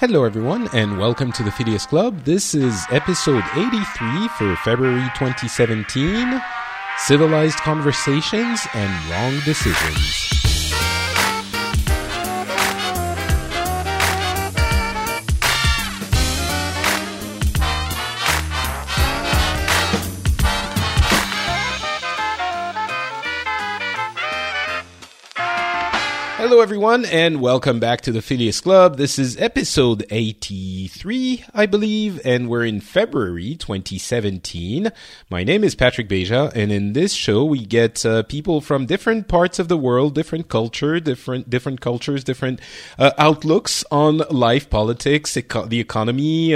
Hello everyone and welcome to the Phileas Club. This is episode 83 for February 2017, Civilized Conversations and Wrong Decisions. Hello everyone and welcome back to the Phileas Club. This is episode 83, I believe, and we're in February 2017. My name is Patrick Beja, and in this show we get people from different parts of the world, different cultures, different outlooks on life, politics, the economy,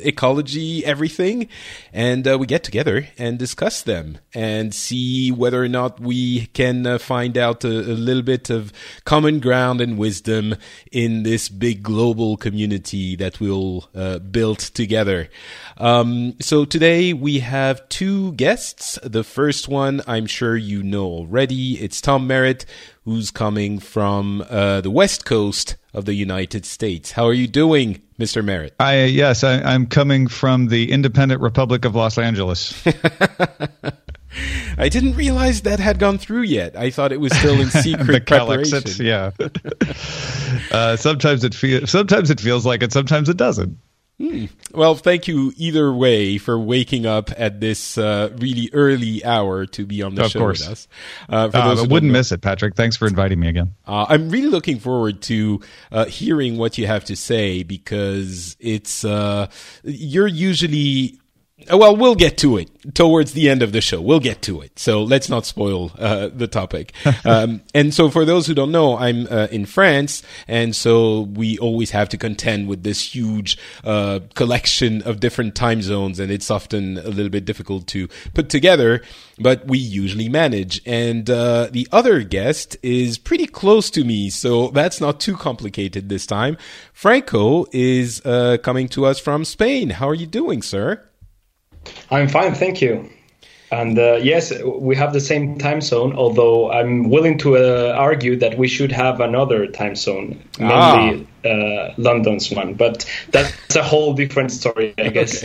ecology, everything, and we get together and discuss them and see whether or not we can find out a little bit of common ground and wisdom in this big global community that we'll build together. So today we have two guests. The first one, I'm sure you know already, it's Tom Merritt, who's coming from the West Coast of the United States. How are you doing, Mr. Merritt? Yes, I'm coming from the Independent Republic of Los Angeles. I didn't realize that had gone through yet. I thought it was still in secret the preparation. Calexits, yeah. sometimes it feels like it. Sometimes it doesn't. Well, thank you either way for waking up at this really early hour to be on the show with us. I wouldn't miss it, Patrick. Thanks for inviting me again. I'm really looking forward to hearing what you have to say, because it's you're usually... Well, we'll get to it towards the end of the show. We'll get to it. So let's not spoil the topic. And so for those who don't know, I'm in France. And so we always have to contend with this huge collection of different time zones. And it's often a little bit difficult to put together, but we usually manage. And the other guest is pretty close to me, so that's not too complicated this time. Franco is coming to us from Spain. How are you doing, sir? I'm fine, thank you. And yes, we have the same time zone, although I'm willing to argue that we should have another time zone, mainly London's one. But that's a whole different story, I guess.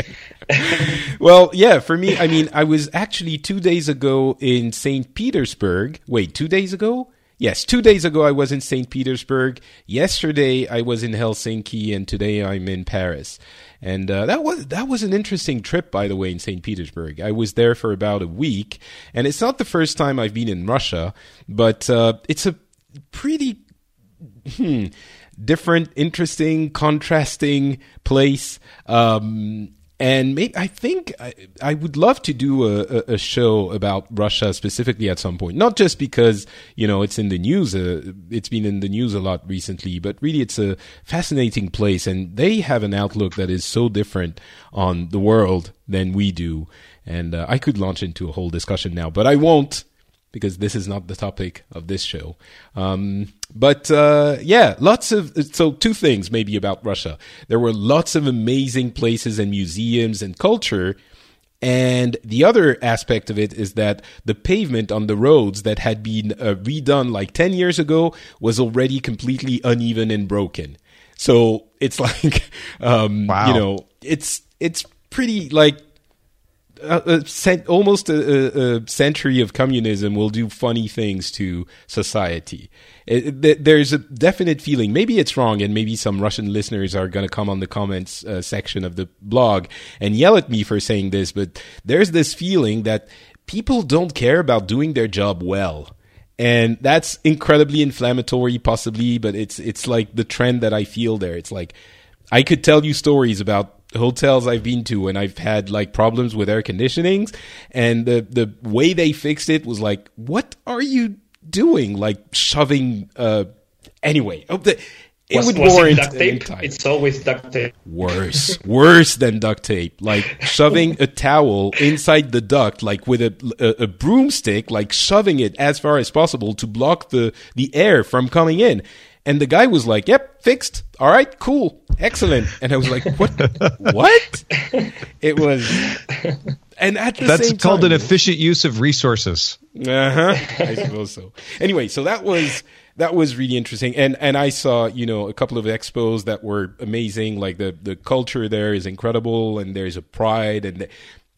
Okay. Well, yeah, for me, I mean, I was actually 2 days ago in St. Petersburg. Wait, 2 days ago? Yes, 2 days ago I was in St. Petersburg. Yesterday I was in Helsinki, and today I'm in Paris. And that was an interesting trip, by the way, in St. Petersburg. I was there for about a week, and it's not the first time I've been in Russia, but it's a pretty different, interesting, contrasting place. And maybe, I think I would love to do a show about Russia specifically at some point. Not just because, you know, it's in the news. It's been in the news a lot recently. But really, it's a fascinating place. And they have an outlook that is so different on the world than we do. And I could launch into a whole discussion now. But I won't, because this is not the topic of this show. So two things maybe about Russia. There were lots of amazing places and museums and culture. And the other aspect of it is that the pavement on the roads that had been redone like 10 years ago was already completely uneven and broken. So it's like, wow. You know, it's pretty like... almost a century of communism will do funny things to society. There's a definite feeling. Maybe it's wrong, and maybe some Russian listeners are going to come on the comments section of the blog and yell at me for saying this, but there's this feeling that people don't care about doing their job well. And that's incredibly inflammatory, possibly, but it's like the trend that I feel there. It's like, I could tell you stories about hotels I've been to, and I've had like problems with air conditionings, and the way they fixed it was like, what are you doing? Like shoving. Anyway, it would warrant duct tape. It's always duct tape. Worse than duct tape. Like shoving a towel inside the duct, like with a broomstick, like shoving it as far as possible to block the air from coming in. And the guy was like, yep, fixed. All right, cool. Excellent. And I was like, what? It was. And at the same time. That's called an efficient use of resources. I suppose so. Anyway, so that was that was really interesting. And I saw, you know, a couple of expos that were amazing. Like the culture there is incredible, and there's a pride. And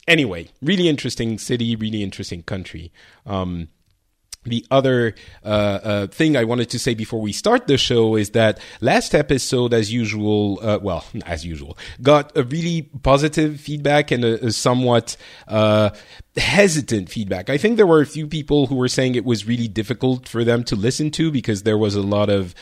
anyway, really interesting city, really interesting country. The other thing I wanted to say before we start the show is that last episode, as usual, got a really positive feedback and a somewhat hesitant feedback. I think there were a few people who were saying it was really difficult for them to listen to because there was a lot of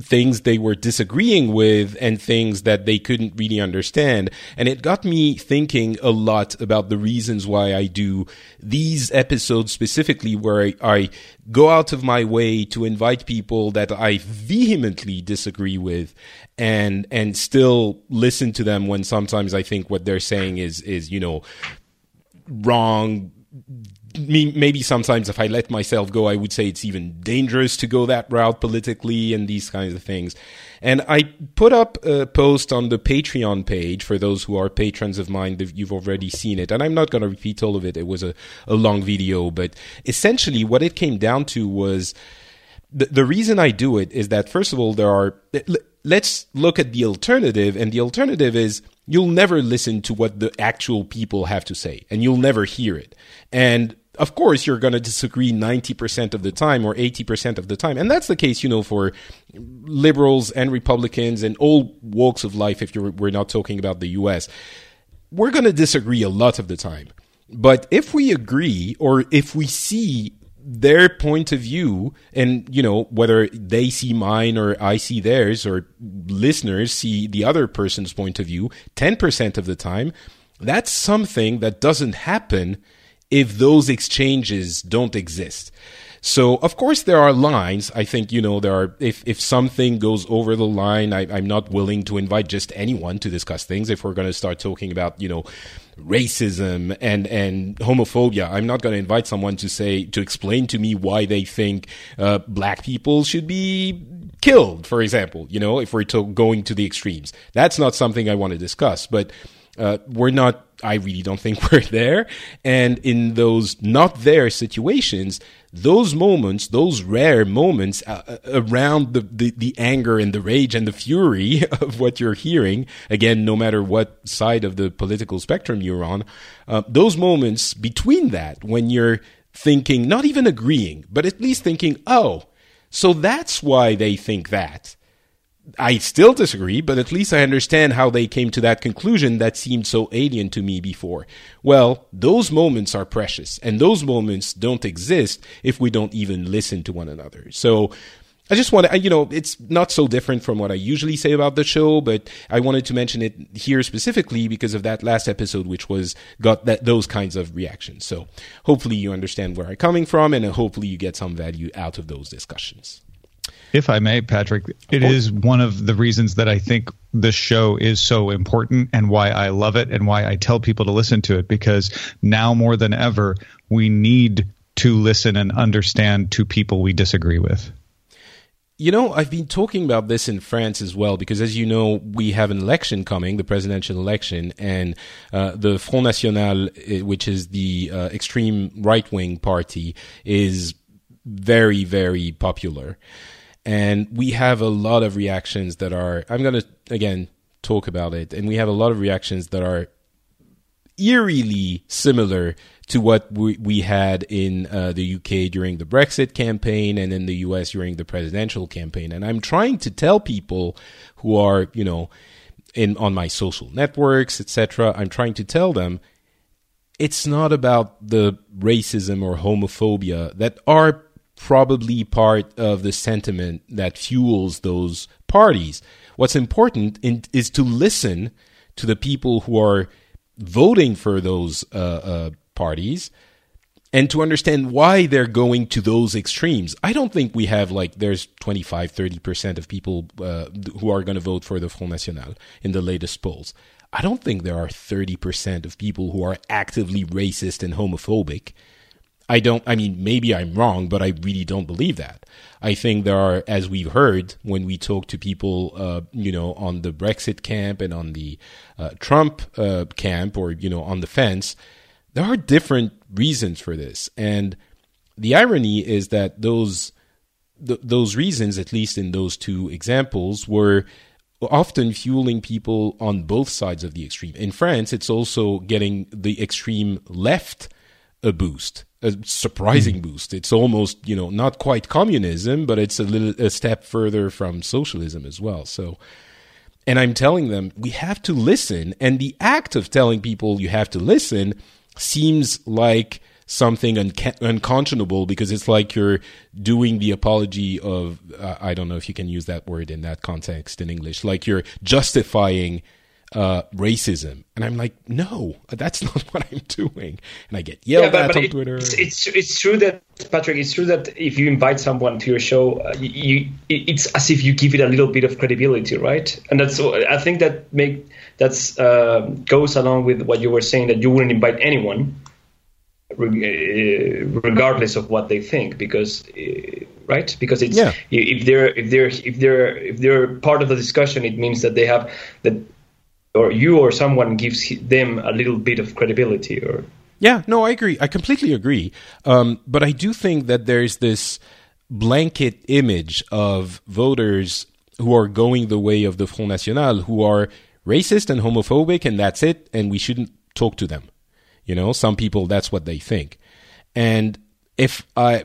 things they were disagreeing with and things that they couldn't really understand. And it got me thinking a lot about the reasons why I do these episodes specifically, where I go out of my way to invite people that I vehemently disagree with and still listen to them when sometimes I think what they're saying is, you know, wrong. Maybe sometimes if I let myself go, I would say it's even dangerous to go that route politically and these kinds of things. And I put up a post on the Patreon page for those who are patrons of mine. You've already seen it. And I'm not going to repeat all of it. It was a long video. But essentially what it came down to was the reason I do it is that, first of all, let's look at the alternative. And the alternative is you'll never listen to what the actual people have to say, and you'll never hear it. And of course, you're going to disagree 90% of the time or 80% of the time. And that's the case, you know, for liberals and Republicans and all walks of life, if we're not talking about the US. We're going to disagree a lot of the time. But if we agree, or if we see their point of view, and, you know, whether they see mine or I see theirs, or listeners see the other person's point of view 10% of the time, that's something that doesn't happen if those exchanges don't exist. So, of course, there are lines. I think, you know, there are, if something goes over the line, I'm not willing to invite just anyone to discuss things. If we're going to start talking about, you know, racism and homophobia, I'm not going to invite someone to explain to me why they think black people should be killed, for example, you know, if we're going to the extremes. That's not something I want to discuss, but I really don't think we're there. And in those not there situations, those moments, those rare moments around the anger and the rage and the fury of what you're hearing, again, no matter what side of the political spectrum you're on, those moments between that, when you're thinking, not even agreeing, but at least thinking, oh, so that's why they think that. I still disagree, but at least I understand how they came to that conclusion that seemed so alien to me before. Well, those moments are precious, and those moments don't exist if we don't even listen to one another. So I just want to, you know, it's not so different from what I usually say about the show, but I wanted to mention it here specifically because of that last episode, which got those kinds of reactions. So hopefully you understand where I'm coming from, and hopefully you get some value out of those discussions. If I may, Patrick, it is one of the reasons that I think this show is so important and why I love it and why I tell people to listen to it, because now more than ever, we need to listen and understand to people we disagree with. You know, I've been talking about this in France as well, because as you know, we have an election coming, the presidential election, and the Front National, which is the extreme right-wing party, is very, very popular. And we have a lot of reactions that are, I'm going to, again, talk about it. And we have a lot of reactions that are eerily similar to what we had in the UK during the Brexit campaign and in the US during the presidential campaign. And I'm trying to tell people who are, you know, on my social networks, etc. I'm trying to tell them, it's not about the racism or homophobia that are probably part of the sentiment that fuels those parties. What's important is to listen to the people who are voting for those parties and to understand why they're going to those extremes. I don't think we have, like, there's 25-30% of people who are going to vote for the Front National in the latest polls. I don't think there are 30% of people who are actively racist and homophobic. Maybe I'm wrong, but I really don't believe that. I think there are, as we've heard when we talk to people, you know, on the Brexit camp and on the Trump camp, or, you know, on the fence, there are different reasons for this. And the irony is that those those reasons, at least in those two examples, were often fueling people on both sides of the extreme. In France, it's also getting the extreme left a boost, a surprising boost. It's almost, you know, not quite communism, but it's a step further from socialism as well. So, and I'm telling them, we have to listen. And the act of telling people you have to listen seems like something unconscionable, because it's like you're doing the apology of, I don't know if you can use that word in that context in English, like you're justifying racism. And I'm like, no, that's not what I'm doing. And I get yelled at on Twitter. It's true that, Patrick, it's true that if you invite someone to your show, it's as if you give it a little bit of credibility, right? And that's, I think that goes along with what you were saying, that you wouldn't invite anyone regardless of what they think, because right, because it's if they're part of the discussion, it means that they have that, or you or someone gives them a little bit of credibility. Or I agree, I completely agree, but I do think that there's this blanket image of voters who are going the way of the Front National, who are racist and homophobic, and that's it, and we shouldn't talk to them. You know, some people, that's what they think. And if I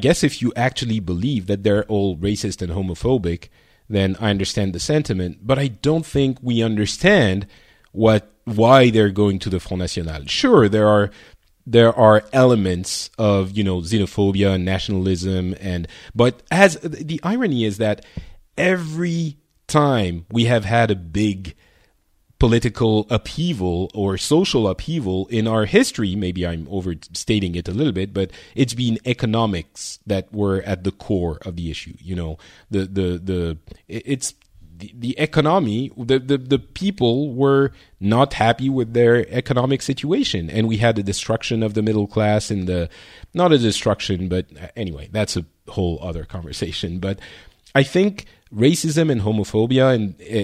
guess if you actually believe that they're all racist and homophobic, then I understand the sentiment. But I don't think we understand why they're going to the Front National. Sure, there are elements of, you know, xenophobia and nationalism, but as the irony is that every time we have had a big political upheaval or social upheaval in our history, maybe I'm overstating it a little bit, but it's been economics that were at the core of the issue. You know, the economy, the people were not happy with their economic situation, and we had the destruction of the middle class and anyway, that's a whole other conversation. But I think racism and homophobia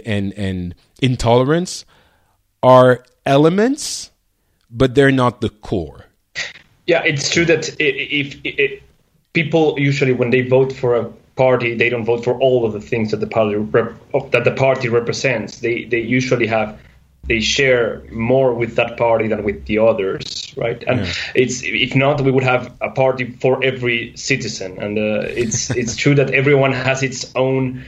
and intolerance are elements, but they're not the core. Yeah, it's true that if people usually, when they vote for a party, they don't vote for all of the things that the party represents. They usually share more with that party than with the others, right? And if not, we would have a party for every citizen. And it's true that everyone has its own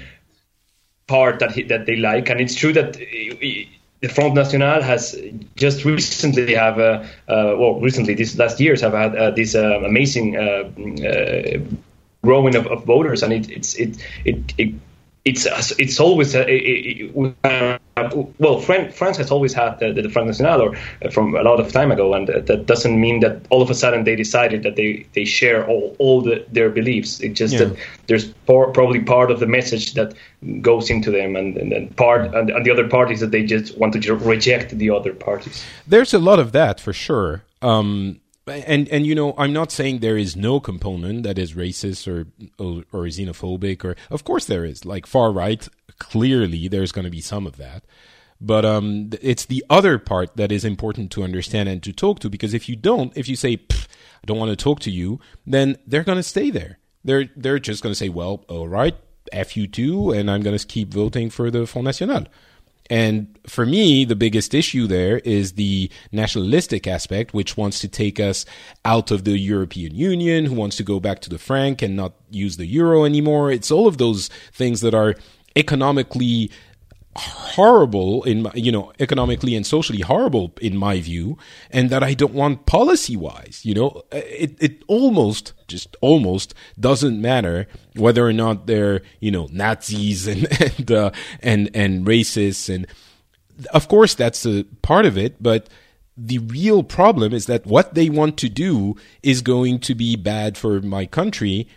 part that they like. And it's true that the Front National has just recently these last years have had this amazing growing of voters, and it's always France has always had the Front National from a lot of time ago, and that doesn't mean that all of a sudden they decided that they share all their beliefs. It's just that there's probably part of the message that goes into them, and the other parties that they just want to reject the other parties. There's a lot of that for sure. And you know, I'm not saying there is no component that is racist or xenophobic, or of course there is, like far right. Clearly, there's going to be some of that, but it's the other part that is important to understand and to talk to. Because if you say I don't want to talk to you, then they're going to stay there. They're just going to say, well, all right, F you too, and I'm going to keep voting for the Front National. And for me, the biggest issue there is the nationalistic aspect, which wants to take us out of the European Union, who wants to go back to the franc and not use the euro anymore. It's all of those things that are economically horrible economically and socially horrible in my view, and that I don't want policy-wise. You know, it almost doesn't matter whether or not they're, you know, Nazis and racists, and of course that's a part of it, but the real problem is that what they want to do is going to be bad for my country,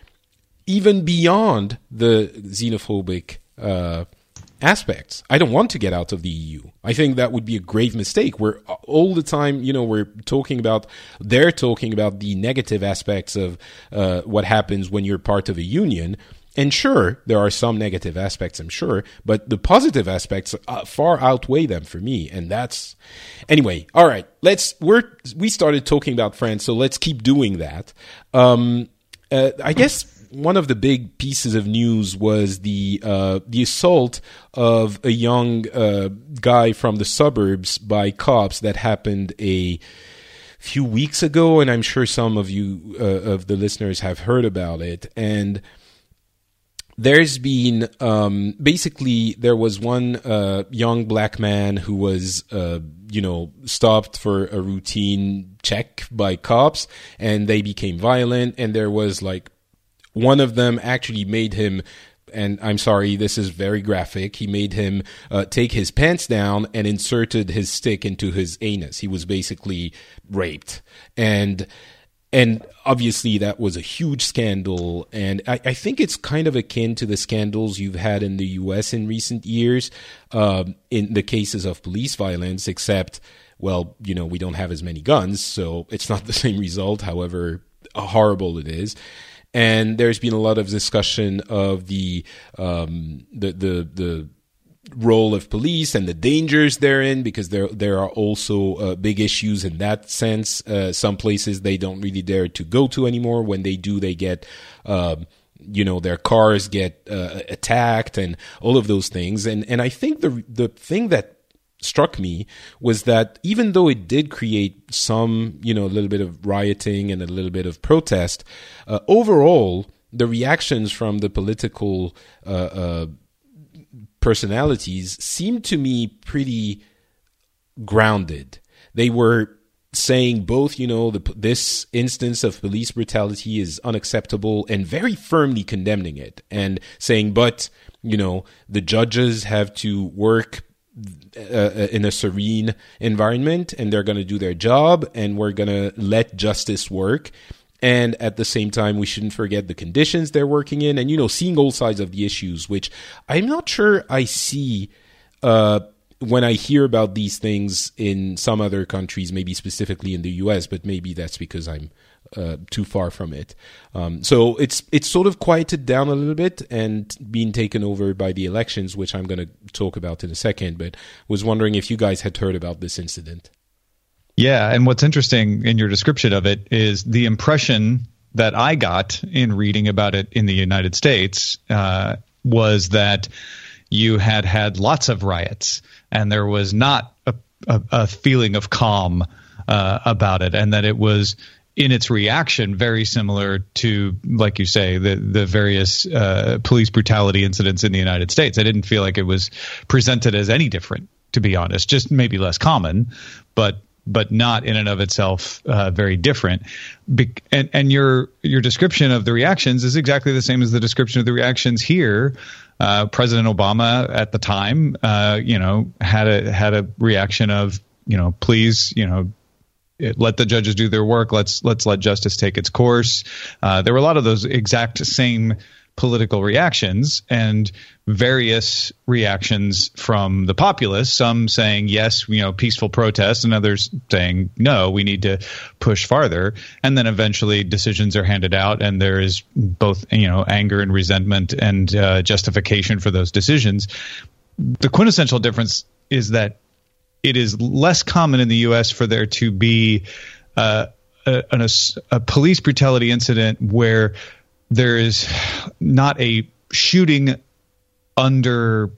even beyond the xenophobic aspects. I don't want to get out of the EU. I think that would be a grave mistake. We're all the time, you know, they're talking about the negative aspects of what happens when you're part of a union. And sure, there are some negative aspects, I'm sure, but the positive aspects far outweigh them for me. And that's, anyway, all right, we started talking about France, so let's keep doing that. I guess one of the big pieces of news was the assault of a young guy from the suburbs by cops that happened a few weeks ago, and I'm sure some of you of the listeners have heard about it. And there's been basically there was one young black man who was stopped for a routine check by cops, and they became violent, and there was like one of them actually made him, and I'm sorry, this is very graphic, he made him take his pants down and inserted his stick into his anus. He was basically raped. And obviously that was a huge scandal, and I think it's kind of akin to the scandals you've had in the U.S. in recent years in the cases of police violence, except, well, we don't have as many guns, so it's not the same result, however horrible it is. And there's been a lot of discussion of the role of police and the dangers therein, because there are also big issues in that sense. Some places they don't really dare to go to anymore. When they do, they get their cars get attacked and all of those things. And I think the thing that struck me was that even though it did create some a little bit of rioting and a little bit of protest, overall the reactions from the political personalities seemed to me pretty grounded. They were saying both, this instance of police brutality is unacceptable, and very firmly condemning it, and saying, but, the judges have to work in a serene environment, and they're going to do their job, and we're going to let justice work. And at the same time, we shouldn't forget the conditions they're working in, and, seeing all sides of the issues, which I'm not sure I see when I hear about these things in some other countries, maybe specifically in the US, but maybe that's because I'm too far from it. So it's sort of quieted down a little bit and being taken over by the elections, which I'm going to talk about in a second, but was wondering if you guys had heard about this incident. Yeah, and what's interesting in your description of it is the impression that I got in reading about it in the United States was that you had lots of riots, and there was not a feeling of calm about it, and that it was in its reaction very similar to, like you say, the various police brutality incidents in the United States. I didn't feel like it was presented as any different, to be honest, just maybe less common, but not in and of itself very different. And your description of the reactions is exactly the same as the description of the reactions here. President Obama at the time, had a reaction of, please, let the judges do their work. Let's let justice take its course. There were a lot of those exact same political reactions, and various reactions from the populace, some saying, yes, peaceful protest, and others saying, no, we need to push farther. And then eventually decisions are handed out, and there is both, anger and resentment and justification for those decisions. The quintessential difference is that it is less common in the U.S. for there to be a police brutality incident where there is not a shooting under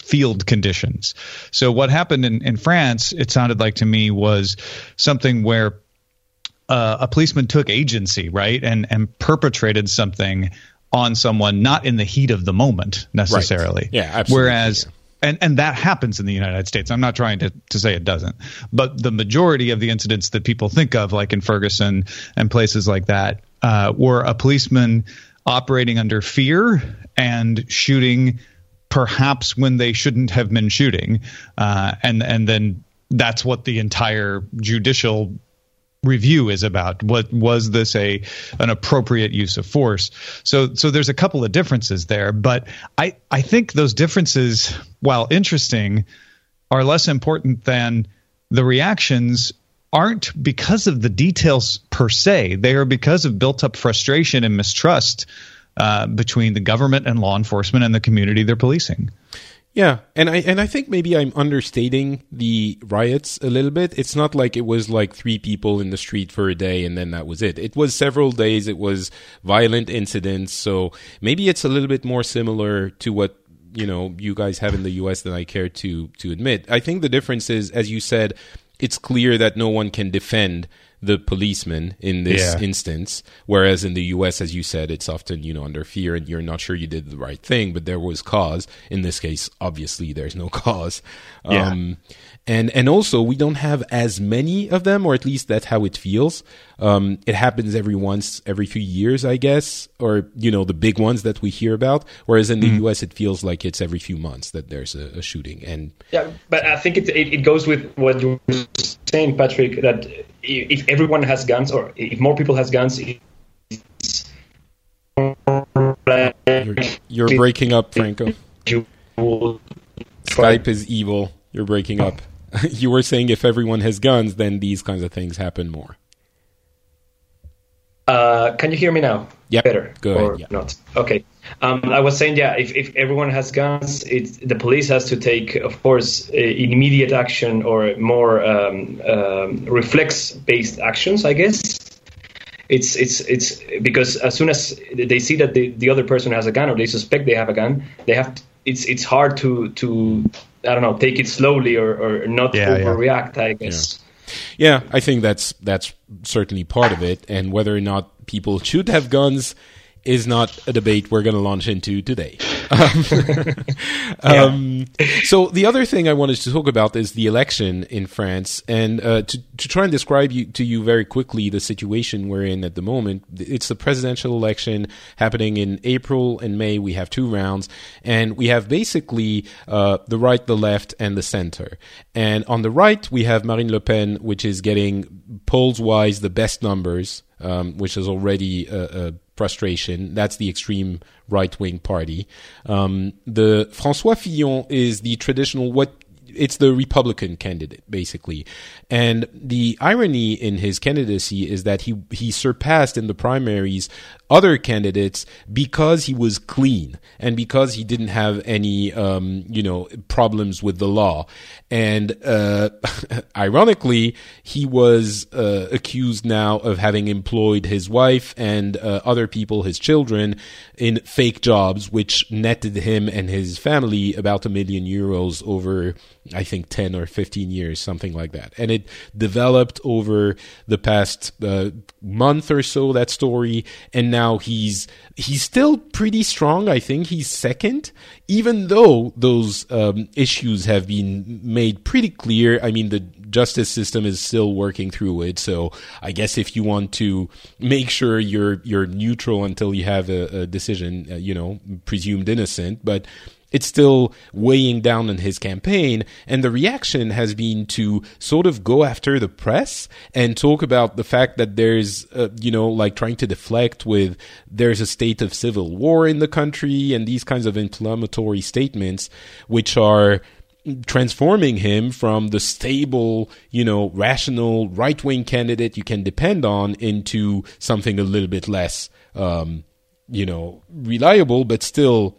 field conditions. So what happened in France, it sounded like to me, was something where a policeman took agency, right, and perpetrated something on someone, not in the heat of the moment necessarily. Right. Yeah, absolutely. Whereas And that happens in the United States. I'm not trying to say it doesn't. But the majority of the incidents that people think of, like in Ferguson and places like that, were a policeman operating under fear and shooting perhaps when they shouldn't have been shooting. And then that's what the entire judicial review is about. What was this an appropriate use of force? So there's a couple of differences there, but I think those differences, while interesting, are less important than the reactions aren't because of the details per se. They are because of built up frustration and mistrust between the government and law enforcement and the community they're policing. Yeah, and I think maybe I'm understating the riots a little bit. It's not like it was like three people in the street for a day and then that was it. It was several days. It was violent incidents. So maybe it's a little bit more similar to what, you know, you guys have in the U.S. than I care to admit. I think the difference is, as you said, it's clear that no one can defend the policeman in this instance, whereas in the U.S., as you said, it's often, you know, under fear and you're not sure you did the right thing, but there was cause. In this case, obviously, there's no cause. And also, we don't have as many of them, or at least that's how it feels. It happens every few years, I guess, or, you know, the big ones that we hear about, whereas in the U.S., it feels like it's every few months that there's a shooting. And yeah, but I think it goes with what you were saying, Patrick, that if everyone has guns, or if more people has guns, it's you're breaking up, Franco. Skype is evil. You're breaking up. You were saying if everyone has guns, then these kinds of things happen more. Can you hear me now? Yeah, better. Good. Or not? Okay. I was saying, if everyone has guns, the police has to take, of course, immediate action or more reflex-based actions, I guess. It's because as soon as they see that the other person has a gun or they suspect they have a gun, they have to, it's hard to I don't know, take it slowly or not overreact, I guess. Yeah, I think that's certainly part of it, and whether or not people should have guns is not a debate we're going to launch into today. So the other thing I wanted to talk about is the election in France, and to try and describe to you very quickly the situation we're in at the moment. It's the presidential election happening in April and May. We have two rounds, and we have basically the right, the left, and the center. And on the right, we have Marine Le Pen, which is getting, polls-wise, the best numbers, which is already a frustration. That's the extreme right-wing party. The François Fillon is the traditional it's the Republican candidate, basically. And the irony in his candidacy is that he surpassed in the primaries other candidates because he was clean and because he didn't have any, problems with the law. And ironically, he was accused now of having employed his wife and other people, his children, in fake jobs, which netted him and his family about €1 million over, I think, 10 or 15 years, something like that. And it developed over the past month or so, that story. And now he's still pretty strong. I think he's second, even though those issues have been made pretty clear. I mean, the justice system is still working through it. So I guess if you want to make sure you're neutral until you have a decision, presumed innocent. But it's still weighing down on his campaign, and the reaction has been to sort of go after the press and talk about the fact that there's, trying to deflect with there's a state of civil war in the country and these kinds of inflammatory statements, which are transforming him from the stable, rational right-wing candidate you can depend on into something a little bit less, reliable, but still...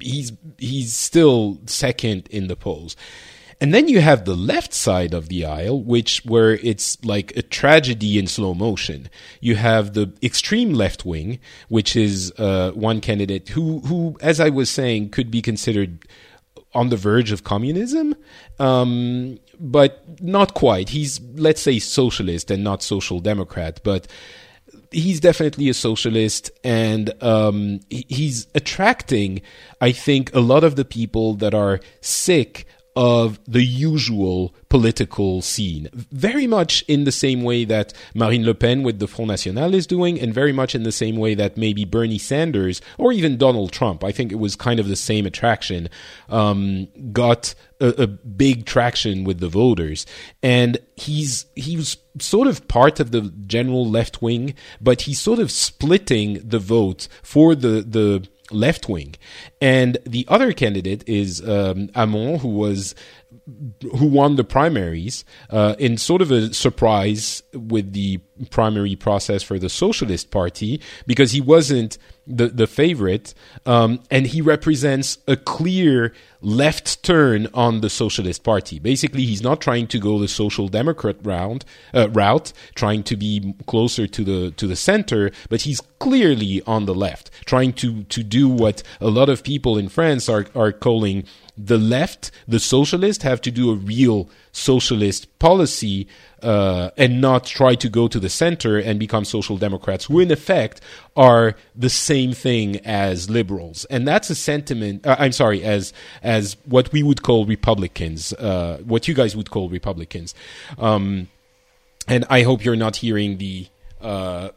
he's still second in the polls. And then you have the left side of the aisle, where it's like a tragedy in slow motion. You have the extreme left wing, which is one candidate who, as I was saying, could be considered on the verge of communism, but not quite. He's, let's say, socialist and not social democrat, but he's definitely a socialist, and he's attracting, I think, a lot of the people that are sick of the usual political scene, very much in the same way that Marine Le Pen with the Front National is doing, and very much in the same way that maybe Bernie Sanders or even Donald Trump, I think it was kind of the same attraction, got a big traction with the voters. And he was sort of part of the general left wing, but he's sort of splitting the vote for the left wing. And the other candidate is Hamon, who won the primaries in sort of a surprise with the primary process for the Socialist Party, because he wasn't the favorite, and he represents a clear left turn on the Socialist Party. Basically, he's not trying to go the Social Democrat route, trying to be closer to the center, but he's clearly on the left, trying to do what a lot of people in France are calling the left. The socialists have to do a real socialist policy and not try to go to the center and become social democrats, who in effect are the same thing as liberals. And that's a sentiment, as what we would call Republicans, what you guys would call Republicans. And I hope you're not hearing the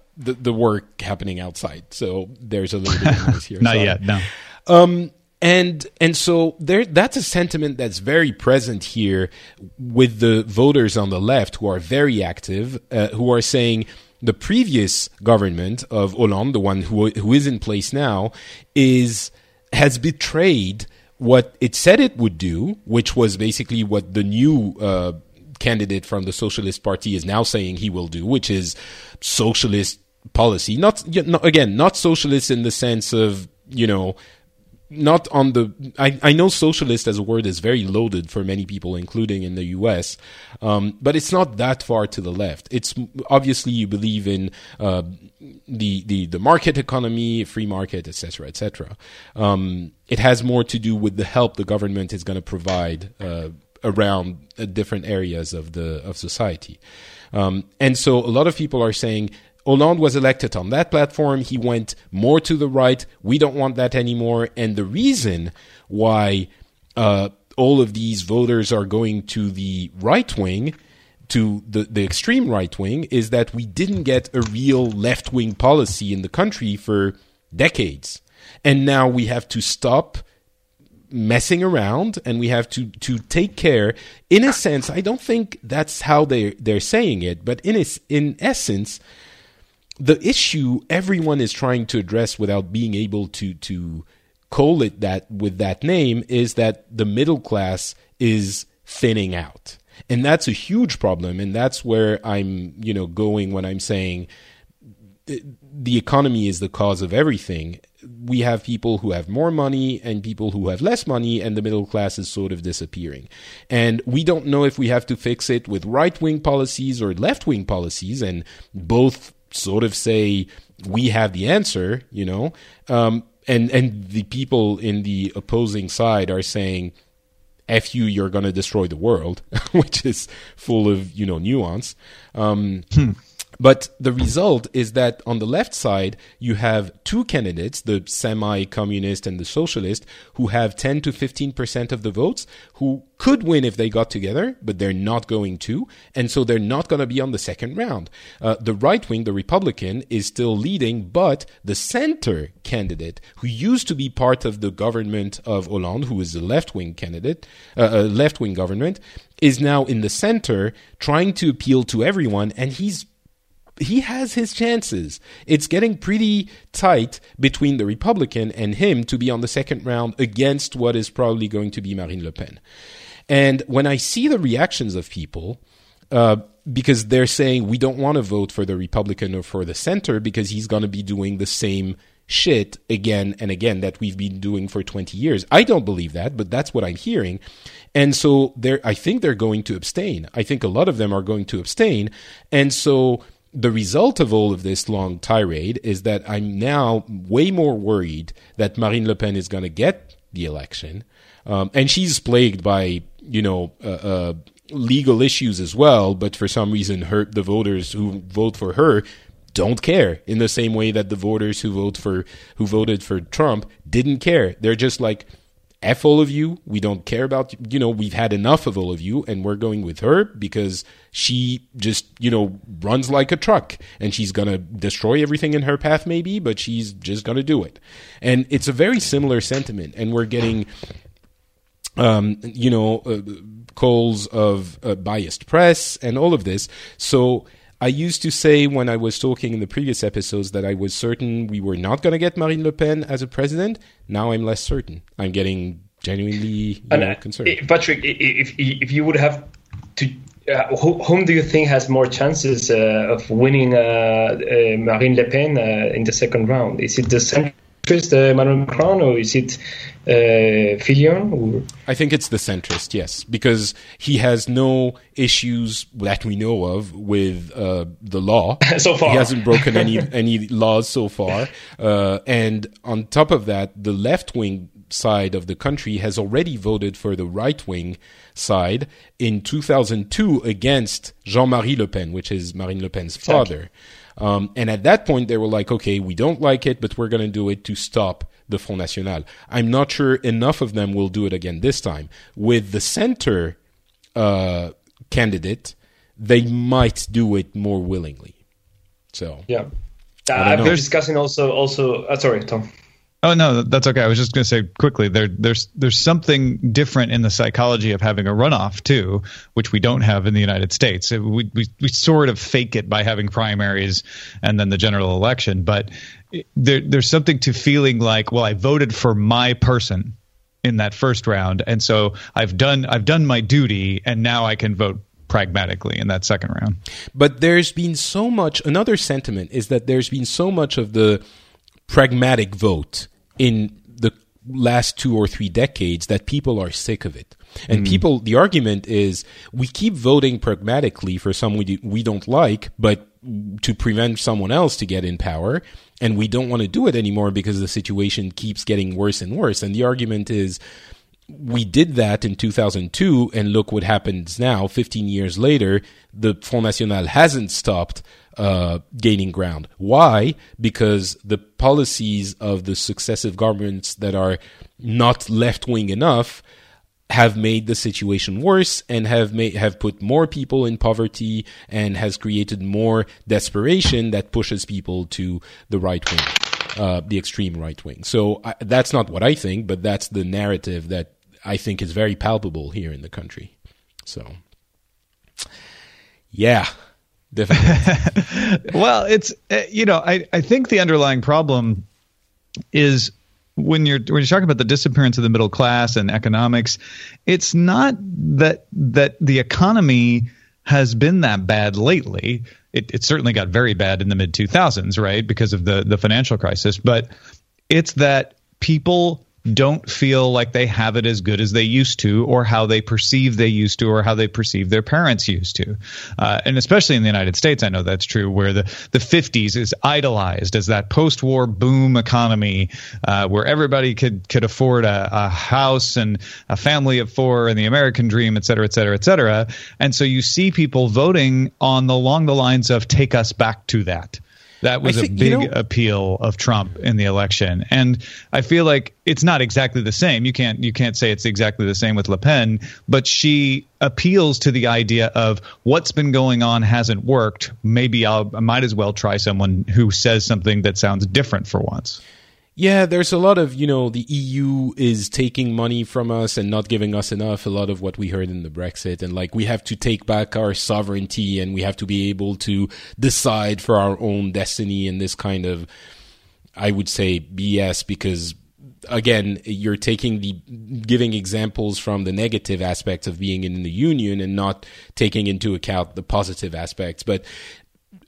work happening outside. So there's a little bit of noise here. Not yet, no. And so there, that's a sentiment that's very present here with the voters on the left, who are very active, who are saying the previous government of Hollande, the one who is in place now, has betrayed what it said it would do, which was basically what the new candidate from the Socialist Party is now saying he will do, which is socialist policy. Not socialist in the sense of, not on the... I know socialist as a word is very loaded for many people, including in the US, but it's not that far to the left. It's obviously you believe in the market economy, free market, etc., etc. It has more to do with the help the government is going to provide around different areas of society. And so a lot of people are saying... Hollande was elected on that platform. He went more to the right. We don't want that anymore. And the reason why all of these voters are going to the right wing, to the extreme right wing, is that we didn't get a real left wing policy in the country for decades. And now we have to stop messing around, and we have to take care. In a sense, I don't think that's how they're saying it, but in essence... the issue everyone is trying to address without being able to call it that with that name is that the middle class is thinning out. And that's a huge problem. And that's where I'm, going when I'm saying the economy is the cause of everything. We have people who have more money and people who have less money, and the middle class is sort of disappearing. And we don't know if we have to fix it with right-wing policies or left-wing policies, and both sort of say we have the answer, and the people in the opposing side are saying, F you, you're going to destroy the world, which is full of, nuance. But the result is that on the left side, you have two candidates, the semi-communist and the socialist, who have 10 to 15% of the votes, who could win if they got together, but they're not going to. And so they're not going to be on the second round. The right wing, the Republican, is still leading, but the center candidate, who used to be part of the government of Hollande, who is a left-wing candidate, a left-wing government, is now in the center trying to appeal to everyone, and he has his chances. It's getting pretty tight between the Republican and him to be on the second round against what is probably going to be Marine Le Pen. And when I see the reactions of people, because they're saying we don't want to vote for the Republican or for the center because he's going to be doing the same shit again and again that we've been doing for 20 years. I don't believe that, but that's what I'm hearing. And so I think they're going to abstain. I think a lot of them are going to abstain. And so... the result of all of this long tirade is that I'm now way more worried that Marine Le Pen is going to get the election. And she's plagued by, legal issues as well. But for some reason, the voters who vote for her don't care, in the same way that the voters who voted for Trump didn't care. They're just like, F all of you. We don't care about, we've had enough of all of you, and we're going with her because she just, runs like a truck, and she's going to destroy everything in her path maybe, but she's just going to do it. And it's a very similar sentiment. And we're getting, calls of biased press and all of this. So I used to say when I was talking in the previous episodes that I was certain we were not going to get Marine Le Pen as a president. Now I'm less certain. I'm getting genuinely concerned. Patrick, if you would have to Whom do you think has more chances of winning Marine Le Pen in the second round? Is it the centrist, Emmanuel Macron, or is it Fillon? Or? I think it's the centrist, yes, because he has no issues that we know of with the law. So far. He hasn't broken any laws so far. And on top of that, the left-wing side of the country has already voted for the right-wing side in 2002 against Jean-Marie Le Pen, which is Marine Le Pen's father. And at that point, they were like, okay, we don't like it, but we're going to do it to stop the Front National. I'm not sure enough of them will do it again this time. With the center candidate, they might do it more willingly. So, yeah. They're discussing also. Sorry, Tom. Oh, no, that's okay. I was just going to say quickly, there's something different in the psychology of having a runoff, too, which we don't have in the United States. We sort of fake it by having primaries and then the general election. But there's something to feeling like, well, I voted for my person in that first round. And so I've done my duty, and now I can vote pragmatically in that second round. But there's been so much. Another sentiment is that there's been so much of the pragmatic vote in the last 2 or 3 decades that people are sick of it. And people, the argument is, we keep voting pragmatically for someone we don't like, but to prevent someone else to get in power, and we don't want to do it anymore because the situation keeps getting worse and worse. And the argument is, we did that in 2002, and look what happens now, 15 years later, the Front National hasn't stopped gaining ground. Why? Because the policies of the successive governments that are not left-wing enough have made the situation worse and have put more people in poverty and has created more desperation that pushes people to the right wing, the extreme right wing. So that's not what I think, but that's the narrative that I think is very palpable here in the country. So, yeah. Well, it's I think the underlying problem is when you're talking about the disappearance of the middle class and economics, it's not that the economy has been that bad lately. It certainly got very bad in the mid 2000s, right, because of the financial crisis. But it's that people don't feel like they have it as good as they used to, or how they perceive they used to, or how they perceive their parents used to. And especially in the United States, I know that's true, where the 50s is idolized as that post-war boom economy where everybody could afford a house and a family of 4 and the American dream, et cetera, et cetera, et cetera. And so you see people voting along the lines of take us back to that. That was a big appeal of Trump in the election. And I feel like it's not exactly the same. You can't say it's exactly the same with Le Pen, but she appeals to the idea of what's been going on hasn't worked. Maybe I might as well try someone who says something that sounds different for once. Yeah, there's a lot of, the EU is taking money from us and not giving us enough, a lot of what we heard in the Brexit. And we have to take back our sovereignty and we have to be able to decide for our own destiny, and this kind of, I would say, BS, because, again, you're giving examples from the negative aspects of being in the union and not taking into account the positive aspects. But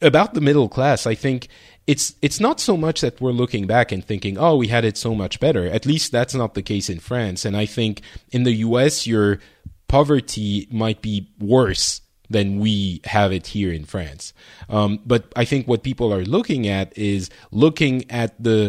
about the middle class, I think it's not so much that we're looking back and thinking, oh, we had it so much better. At least that's not the case in France. And I think in the US, your poverty might be worse than we have it here in France. But I think what people are looking at is the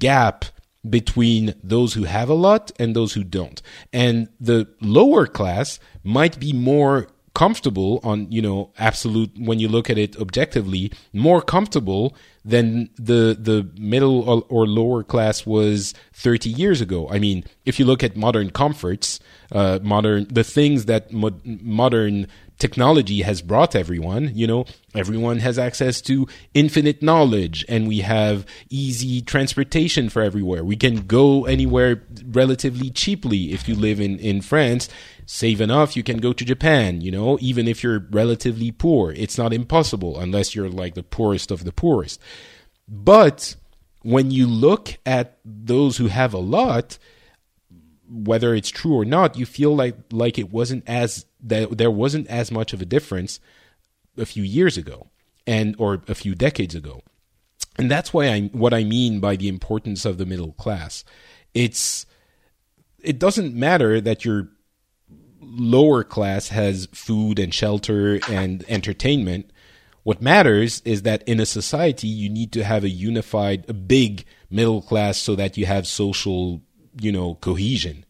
gap between those who have a lot and those who don't. And the lower class might be more comfortable on, when you look at it objectively, more comfortable than the middle or lower class was 30 years ago. I mean, if you look at modern comforts, the things that modern technology has brought everyone, everyone has access to infinite knowledge, and we have easy transportation for everywhere. We can go anywhere relatively cheaply. If you live in France, save enough, you can go to Japan, even if you're relatively poor. It's not impossible unless you're like the poorest of the poorest. But when you look at those who have a lot, whether it's true or not, you feel like it wasn't as that there wasn't as much of a difference a few years ago and or a few decades ago. And that's why what I mean by the importance of the middle class. It doesn't matter that your lower class has food and shelter and entertainment. What matters is that in a society, you need to have a big middle class so that you have social, cohesion.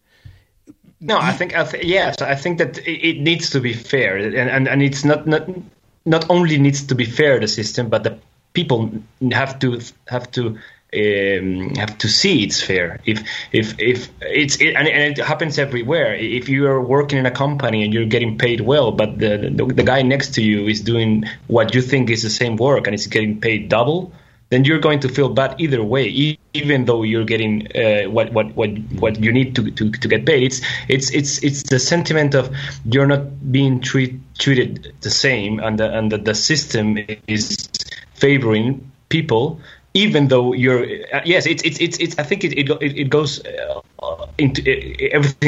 No, I think that it needs to be fair, and it's not only needs to be fair, the system, but the people have to see it's fair. If it's and it happens everywhere. If you are working in a company and you're getting paid well, but the guy next to you is doing what you think is the same work and is getting paid double, then you're going to feel bad either way, even though you're getting what you need to get paid. It's the sentiment of you're not being treated the same, and that the system is favoring people. Even though everything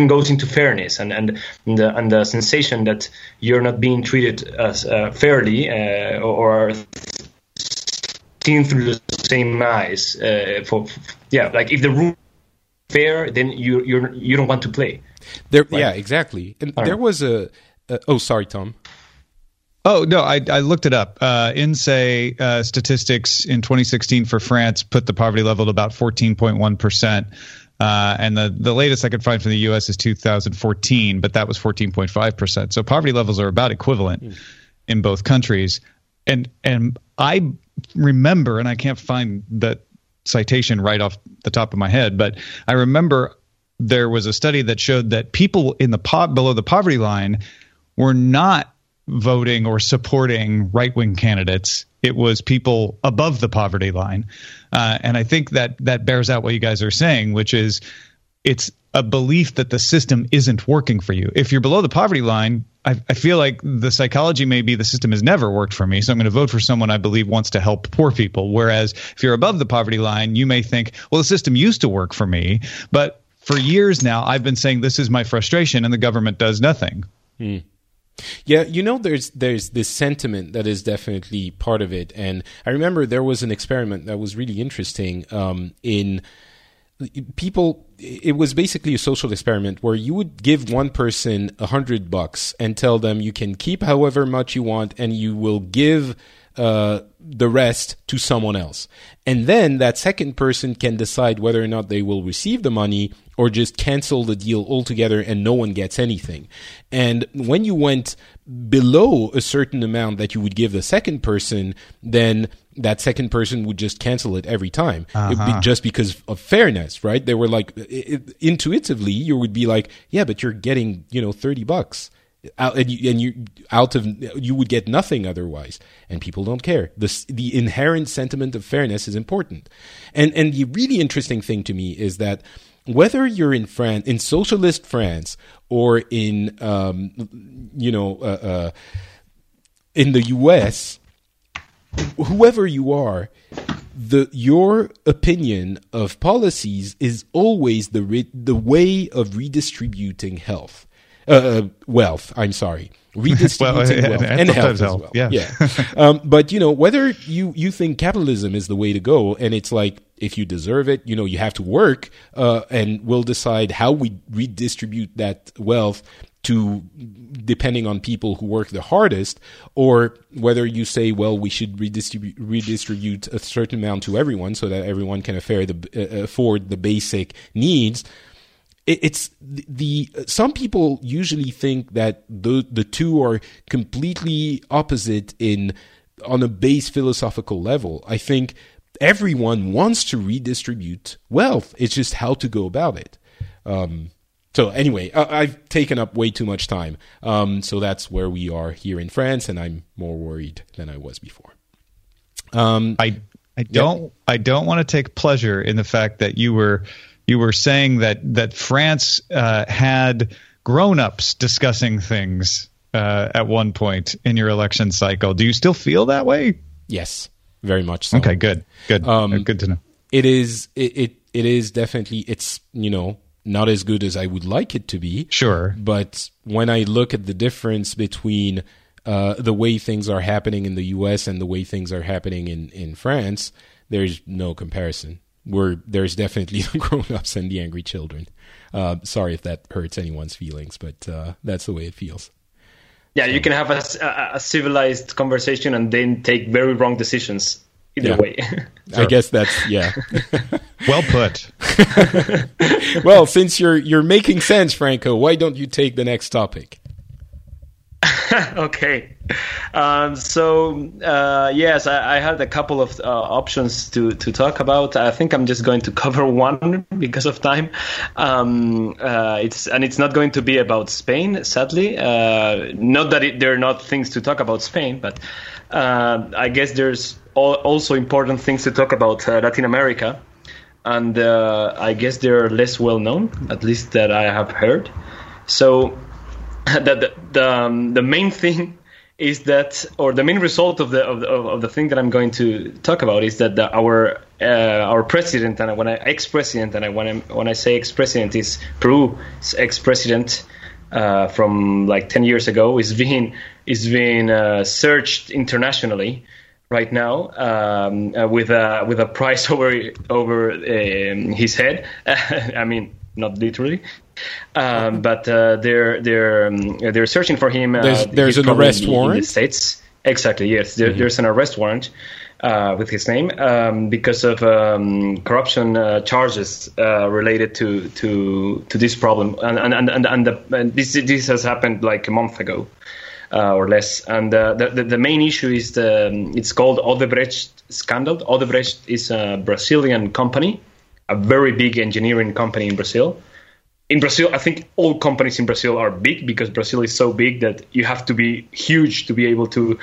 goes into fairness and the sensation that you're not being treated as fairly or seen through the same eyes. If the rules are fair, then you don't want to play. Yeah, exactly. And there was sorry, Tom. Oh, no, I looked it up. INSEE statistics in 2016 for France put the poverty level at about 14.1%. And the latest I could find from the U.S. is 2014, but that was 14.5%. So poverty levels are about equivalent in both countries. And I remember, and I can't find that citation right off the top of my head, but I remember there was a study that showed that people in the below the poverty line were not voting or supporting right-wing candidates. It was people above the poverty line. And I think that bears out what you guys are saying, which is it's a belief that the system isn't working for you. If you're below the poverty line, I feel like the psychology may be the system has never worked for me, so I'm going to vote for someone I believe wants to help poor people. Whereas if you're above the poverty line, you may think, well, the system used to work for me, but for years now, I've been saying this is my frustration and the government does nothing. Hmm. Yeah, there's this sentiment that is definitely part of it. And I remember there was an experiment that was really interesting in people. It was basically a social experiment where you would give one person $100 and tell them you can keep however much you want and you will give the rest to someone else. And then that second person can decide whether or not they will receive the money or just cancel the deal altogether and no one gets anything. And when you went below a certain amount that you would give the second person, then that second person would just cancel it every time. Uh-huh. Just because of fairness, right? They were like, intuitively, you would be like, yeah, but you're getting, $30. You would get nothing otherwise, and people don't care. The inherent sentiment of fairness is important, and the really interesting thing to me is that whether you're in France, in socialist France, or in the U.S., whoever you are, your opinion of policies is always the way of redistributing health. Wealth, I'm sorry. Redistributing wealth and health as well. Yeah. But, whether you think capitalism is the way to go, and it's like, if you deserve it, you have to work, and we'll decide how we redistribute that wealth depending on people who work the hardest, or whether you say, well, we should redistribute a certain amount to everyone so that everyone can afford the basic needs. It's some people usually think that the two are completely opposite on a base philosophical level. I think everyone wants to redistribute wealth. It's just how to go about it. So anyway, I've taken up way too much time. So that's where we are here in France, and I'm more worried than I was before. I don't want to take pleasure in the fact that you were saying that France had grown-ups discussing things at one point in your election cycle. Do you still feel that way? Yes, very much so. Okay, good to know. It is definitely, it's not as good as I would like it to be. Sure. But when I look at the difference between the way things are happening in the U.S. and the way things are happening in France, there's no comparison. There's definitely the grown-ups and the angry children. Sorry if that hurts anyone's feelings, but that's the way it feels. Yeah, you can have a civilized conversation and then take very wrong decisions either way. Sure. I guess that's, yeah. Well put. Well, since you're making sense, Franco, why don't you take the next topic? Okay. Yes, I had a couple of options to talk about. I think I'm just going to cover one because of time. It's not going to be about Spain, sadly. Not that there are not things to talk about Spain, but I guess there's also important things to talk about Latin America. And I guess they're less well known, at least that I have heard. So the main thing is that, or the main result of the thing that I'm going to talk about is that our president, and when I ex-president, and when I say ex-president, is Peru's ex-president from like 10 years ago, is being searched internationally right now with a price over his head. I mean, not literally. But they're searching for him. There's an arrest warrant in the States. Exactly. Yes, there's an arrest warrant with his name because of corruption charges related to this problem. And this has happened like a month ago or less. And the main issue is it's called Odebrecht scandal. Odebrecht is a Brazilian company, a very big engineering company in Brazil. In Brazil, I think all companies in Brazil are big because Brazil is so big that you have to be huge to be able to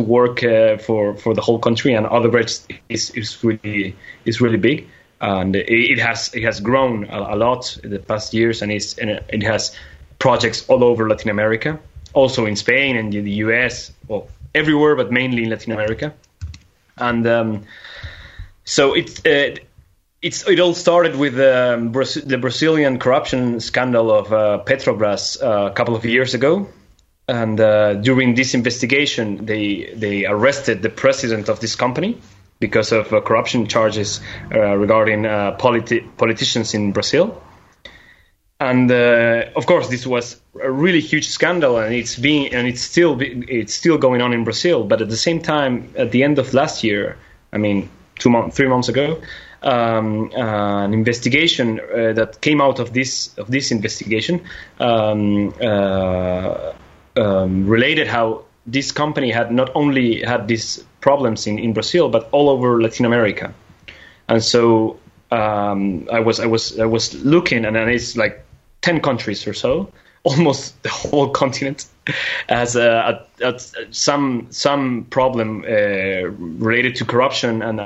work for the whole country. And Odebrecht is really big, and it has grown a lot in the past years, and it has projects all over Latin America, also in Spain and in the US, well, everywhere, but mainly in Latin America. And so it all started with the Brazilian corruption scandal of Petrobras a couple of years ago, and during this investigation, they arrested the president of this company because of corruption charges regarding politicians in Brazil. And of course, this was a really huge scandal, and it's still going on in Brazil. But at the same time, at the end of last year, I mean, 3 months ago. An investigation that came out of this investigation related how this company had not only had these problems in Brazil but all over Latin America, and so I was looking, and it's like 10 countries or so, almost the whole continent, as some problem related to corruption and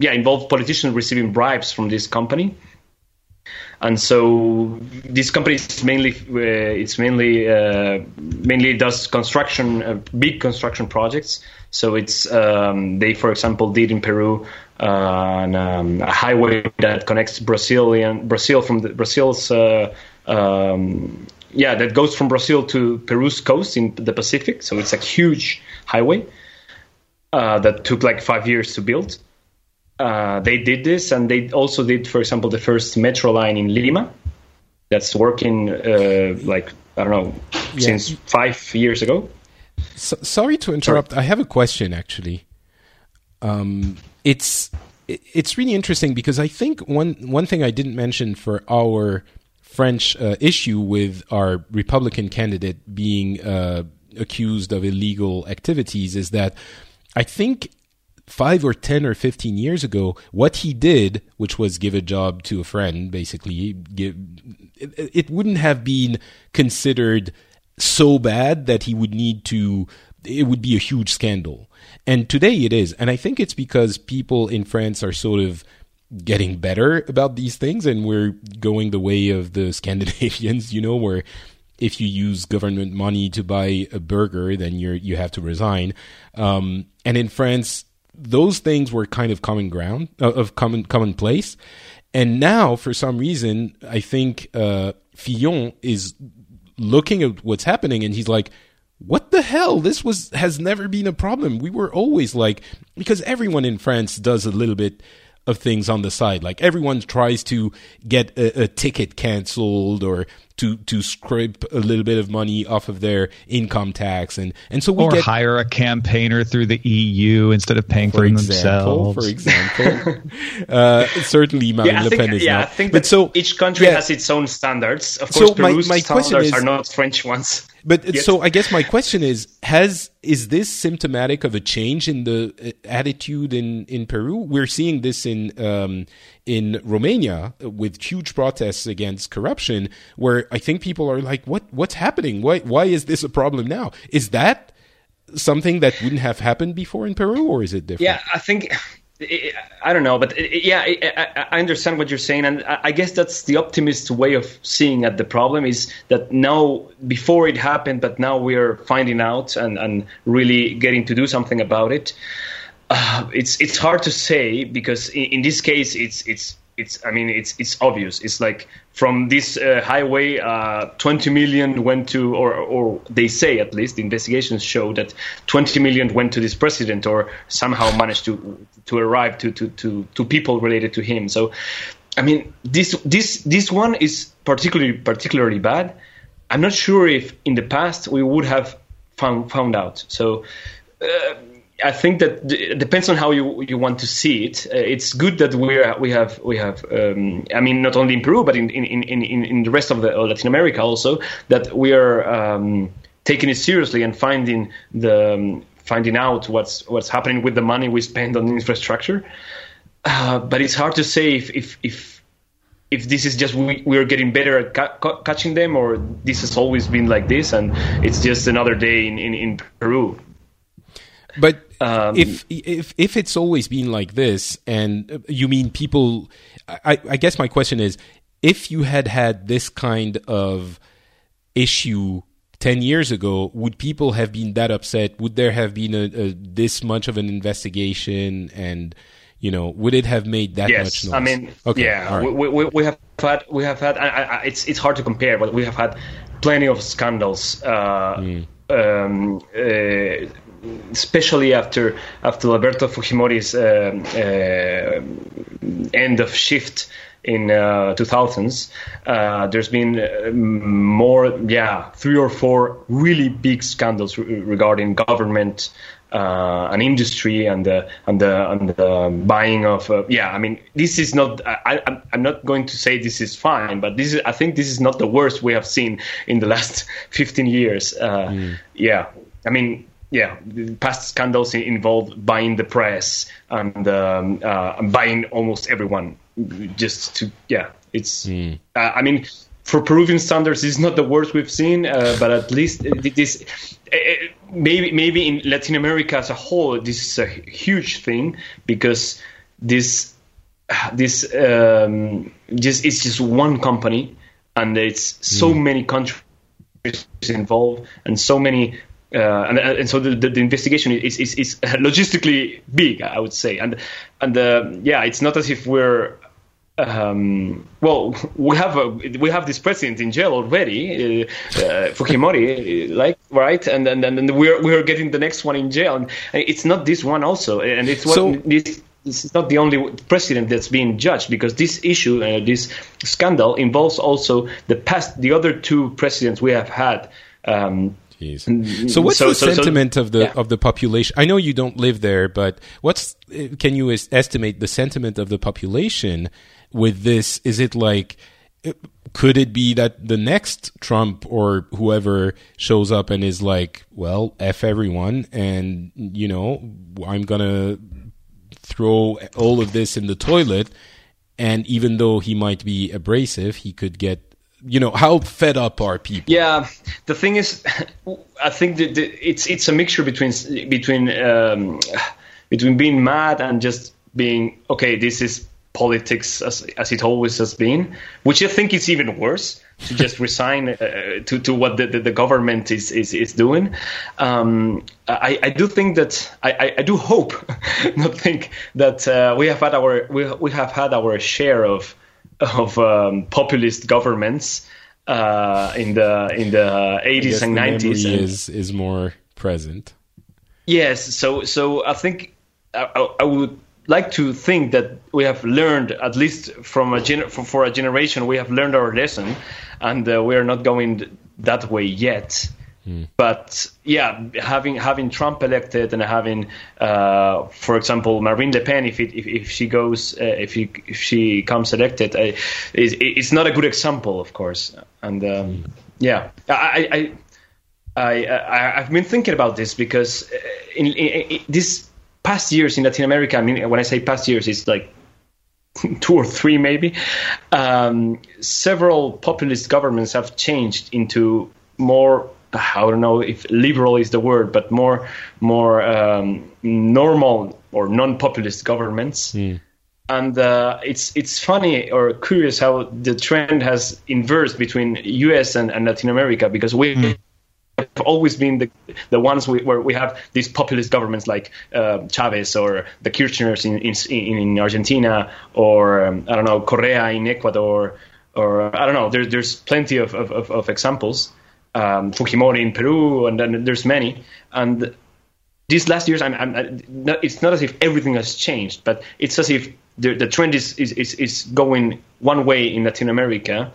involved politicians receiving bribes from this company. And so this company is mainly does construction, big construction projects. So it's they, for example, did in Peru a highway that connects that goes from Brazil to Peru's coast in the Pacific. So it's a huge highway that took like 5 years to build. They did this, and they also did, for example, the first metro line in Lima that's working since 5 years ago. So, sorry to interrupt. Sorry. I have a question, actually. It's really interesting because I think one thing I didn't mention for our French issue with our Republican candidate being accused of illegal activities is that I think 5 or 10 or 15 years ago, what he did, which was give a job to a friend, basically, it wouldn't have been considered so bad that he would need to, it would be a huge scandal. And today it is. And I think it's because people in France are sort of getting better about these things, and we're going the way of the Scandinavians, where if you use government money to buy a burger, then you have to resign. And in France, those things were kind of common ground, commonplace. And now, for some reason, I think Fillon is looking at what's happening, and he's like, what the hell? This has never been a problem. We were always like, because everyone in France does a little bit of things on the side. Like, everyone tries to get a ticket canceled or to scrape a little bit of money off of their income tax. And so we hire a campaigner through the EU instead of paying for themselves. For example. Certainly Marine Le Pen is not. I think that each country has its own standards. Of course, Peru's standards are not French ones. But so I guess my question is, is this symptomatic of a change in the attitude in Peru? We're seeing this in Romania with huge protests against corruption, where I think people are like, what's happening? Why is this a problem now? Is that something that wouldn't have happened before in Peru, or is it different? Yeah, I think... I don't know, but yeah, I understand what you're saying, and I guess that's the optimist way of seeing at the problem, is that now, before it happened, but now we're finding out and really getting to do something about it. It's hard to say, because in this case, it's obvious. It's like, from this highway, 20 million went to, or they say, at least the investigations show that 20 million went to this president, or somehow managed to arrive to people related to him. So, I mean, this one is particularly bad. I'm not sure if in the past we would have found out. So. I think that it depends on how you want to see it. It's good that we have. I mean, not only in Peru, but in the rest of Latin America also, that we are taking it seriously and finding out what's happening with the money we spend on infrastructure. But it's hard to say if this is just we are getting better at catching them, or this has always been like this, and it's just another day in Peru. But if it's always been like this, and you mean people, I guess my question is, if you had this kind of issue 10 years ago, would people have been that upset? Would there have been this much of an investigation, and would it have made that much noise? I mean, all right. we have had. It's hard to compare, but we have had plenty of scandals. Especially after Alberto Fujimori's end of shift in 2000s, there's been more, 3 or 4 really big scandals regarding government and industry and the buying of. I mean, this is not. I'm not going to say this is fine, but this is. I think this is not the worst we have seen in the last 15 years. I mean. Past scandals involved buying the press and buying almost everyone. I mean, for Peruvian standards, it's not the worst we've seen, but at least this. Maybe in Latin America as a whole, this is a huge thing, because it's just one company, and it's so many countries involved, and so many. And so the investigation is logistically big, I would say, and it's not as if we're we have this president in jail already, Fujimori, like, right, and we're getting the next one in jail, and it's not this one also, and it's this is not the only president that's being judged, because this issue, this scandal, involves also the other 2 presidents we have had. So what's the sentiment of the population? I know you don't live there, but can you estimate the sentiment of the population with this? Is it like, could it be that the next Trump or whoever shows up and is like, well, F everyone, and, I'm going to throw all of this in the toilet, and even though he might be abrasive, he could get, how fed up are people? Yeah, the thing is, I think that it's a mixture between being mad and just being, okay, this is politics as it always has been, which I think is even worse, to just resign to what the government is doing. I do think that I do hope, not think that we have had our share of of populist governments in the 80s and 90s. The memory is more present. Yes, so I think I would like to think that we have learned, at least for a generation, we have learned our lesson, and we are not going that way yet. Mm. But yeah, having Trump elected and having, for example, Marine Le Pen, if she comes elected, it's not a good example, of course. And yeah, I've been thinking about this because in these past years in Latin America, I mean, when I say past years, it's like 2 or 3 maybe. Several populist governments have changed into more, I don't know if liberal is the word, but more normal or non-populist governments. Mm. And it's funny or curious how the trend has inversed between U.S. and Latin America, because we have always been the ones where we have these populist governments like Chavez or the Kirchners in Argentina, or I don't know, Correa in Ecuador, or I don't know. There's plenty of examples. Fujimori in Peru, and then there's many. And these last years, it's not as if everything has changed, but it's as if the trend is going one way in Latin America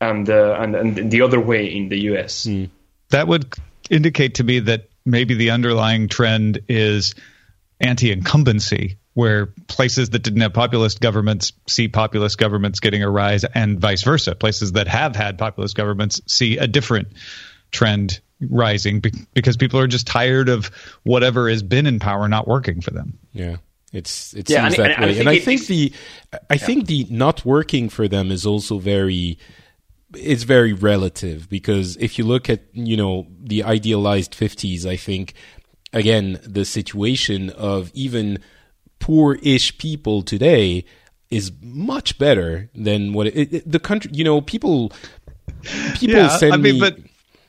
and the other way in the U.S. Mm. That would indicate to me that maybe the underlying trend is anti-incumbency, where places that didn't have populist governments see populist governments getting a rise, and vice versa. Places that have had populist governments see a different trend rising because people are just tired of whatever has been in power not working for them. Yeah, it seems that way. I think the not working for them is also very... It's very relative, because if you look at, the idealized 50s, I think, again, the situation of even... poor-ish people today is much better than what the country. People send me. But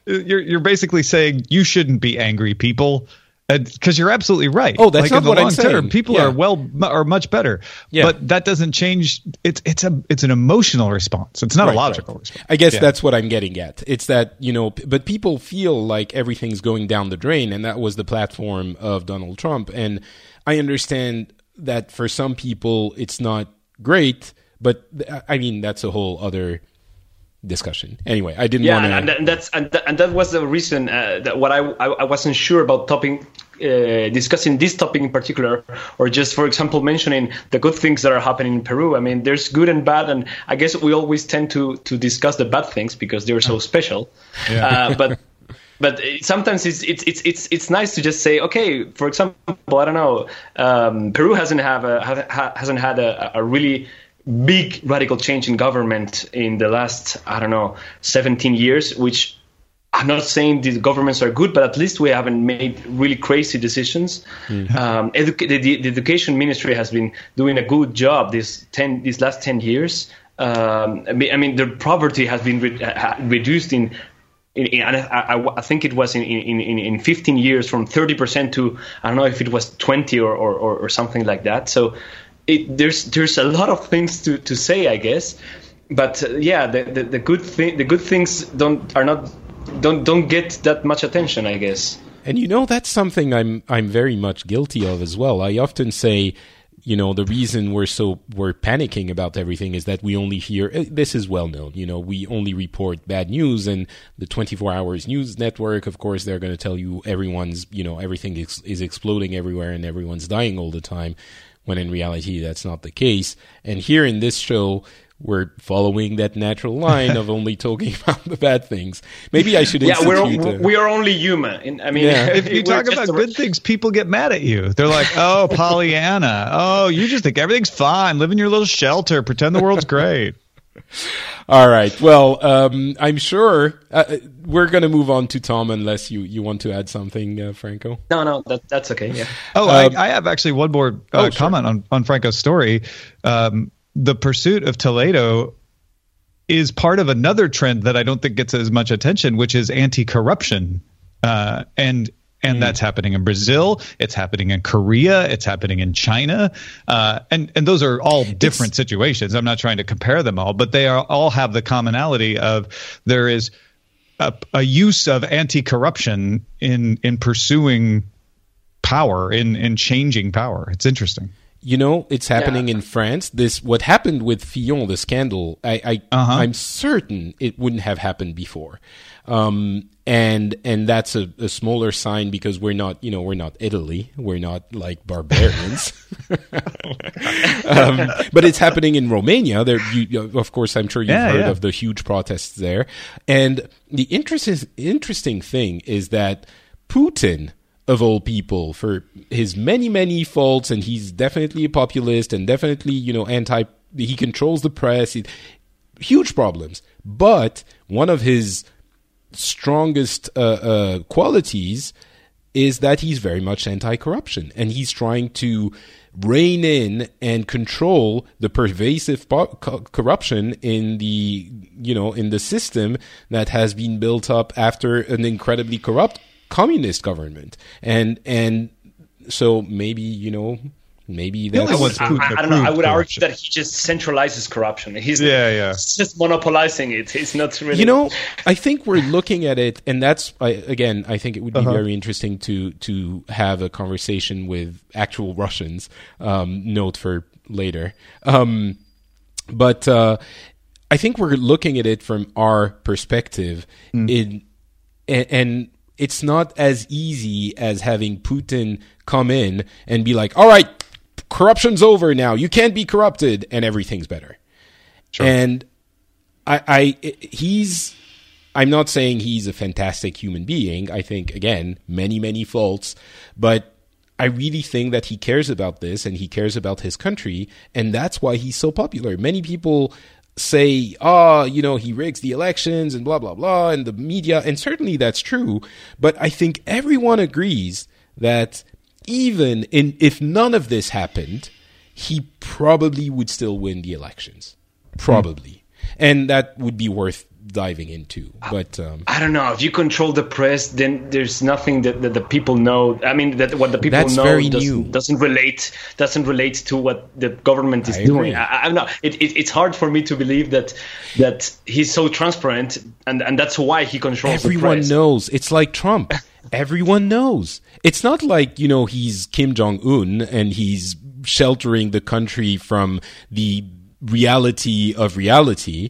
you're basically saying you shouldn't be angry, people, because you're absolutely right. Oh, that's not what I'm saying. People are much better, but that doesn't change. It's an emotional response. It's not a logical response. I guess that's what I'm getting at. It's that but people feel like everything's going down the drain, and that was the platform of Donald Trump. And I understand that for some people it's not great, but I mean that's a whole other discussion. Anyway, I didn't want to. And that was the reason that what I wasn't sure about discussing this topic in particular, or just for example mentioning the good things that are happening in Peru. I mean, there's good and bad, and I guess we always tend to discuss the bad things because they're so special. Yeah. But sometimes it's nice to just say, okay, for example, I don't know, Peru hasn't had a really big radical change in government in the last, I don't know, 17 years, which I'm not saying these governments are good, but at least we haven't made really crazy decisions. Mm-hmm. The education ministry has been doing a good job these last 10 years. I mean, the poverty has been reduced I think it was in 15 years from 30% to, I don't know if it was 20 or something like that. So there's a lot of things to say, I guess. But the good things don't get that much attention, I guess. And that's something I'm very much guilty of as well. I often say, the reason we're panicking about everything is that we only hear, this is well known, we only report bad news, and the 24 hours news network, of course, they're going to tell you everything is exploding everywhere and everyone's dying all the time, when in reality, that's not the case. And here in this show, we're following that natural line of only talking about the bad things. Maybe I should we are only human. I mean, if you talk about good things, people get mad at you. They're like, oh, Pollyanna. Oh, you just think everything's fine. Live in your little shelter. Pretend the world's great. All right. Well, I'm sure we're going to move on to Tom, unless you want to add something, Franco. No, that's okay. Yeah. Oh, I have actually one more comment on Franco's story. The pursuit of Toledo is part of another trend that I don't think gets as much attention, which is anti-corruption. And And that's happening in Brazil. It's happening in Korea. It's happening in China. And those are all different situations. I'm not trying to compare them all, but they are, all have the commonality of there is a use of anti-corruption in pursuing power, in changing power. It's interesting. You know, it's happening in France. This, what happened with Fillon, the scandal, I'm certain it wouldn't have happened before. And that's a smaller sign, because we're not, you know, we're not Italy. We're not like barbarians. But it's happening in Romania. There, of course, I'm sure you've heard of the huge protests there. And the interesting thing is that Putin, of all people, for his many, many faults, and he's definitely a populist and definitely, you know, he controls the press, huge problems. But one of his strongest qualities is that he's very much anti-corruption, and he's trying to rein in and control the pervasive corruption in the, you know, in the system that has been built up after an incredibly corrupt communist government, and so maybe, you know, maybe that's... I don't know. I would argue that he just centralizes corruption. He's just monopolizing it. He's not really... You know, I think we're looking at it, and that's, I think it would be very interesting to have a conversation with actual Russians, note for later. But I think we're looking at it from our perspective, and it's not as easy as having Putin come in and be like, all right, corruption's over now. You can't be corrupted and everything's better. Sure. And I'm not saying he's a fantastic human being. I think, again, many, many faults. But I really think that he cares about this, and he cares about his country. And that's why he's so popular. Many people say, you know, he rigs the elections and blah, blah, blah, and the media. And certainly that's true. But I think everyone agrees that even if none of this happened, he probably would still win the elections. Probably. And that would be worth diving into. But I don't know. If you control the press, then there's nothing that the people know. I mean, that what the people know doesn't relate to what the government is doing. I'm not. It's hard for me to believe that he's so transparent, and that's why he controls the press. Everyone knows. It's like Trump. Everyone knows. It's not like, you know, he's Kim Jong-un and he's sheltering the country from the reality of reality.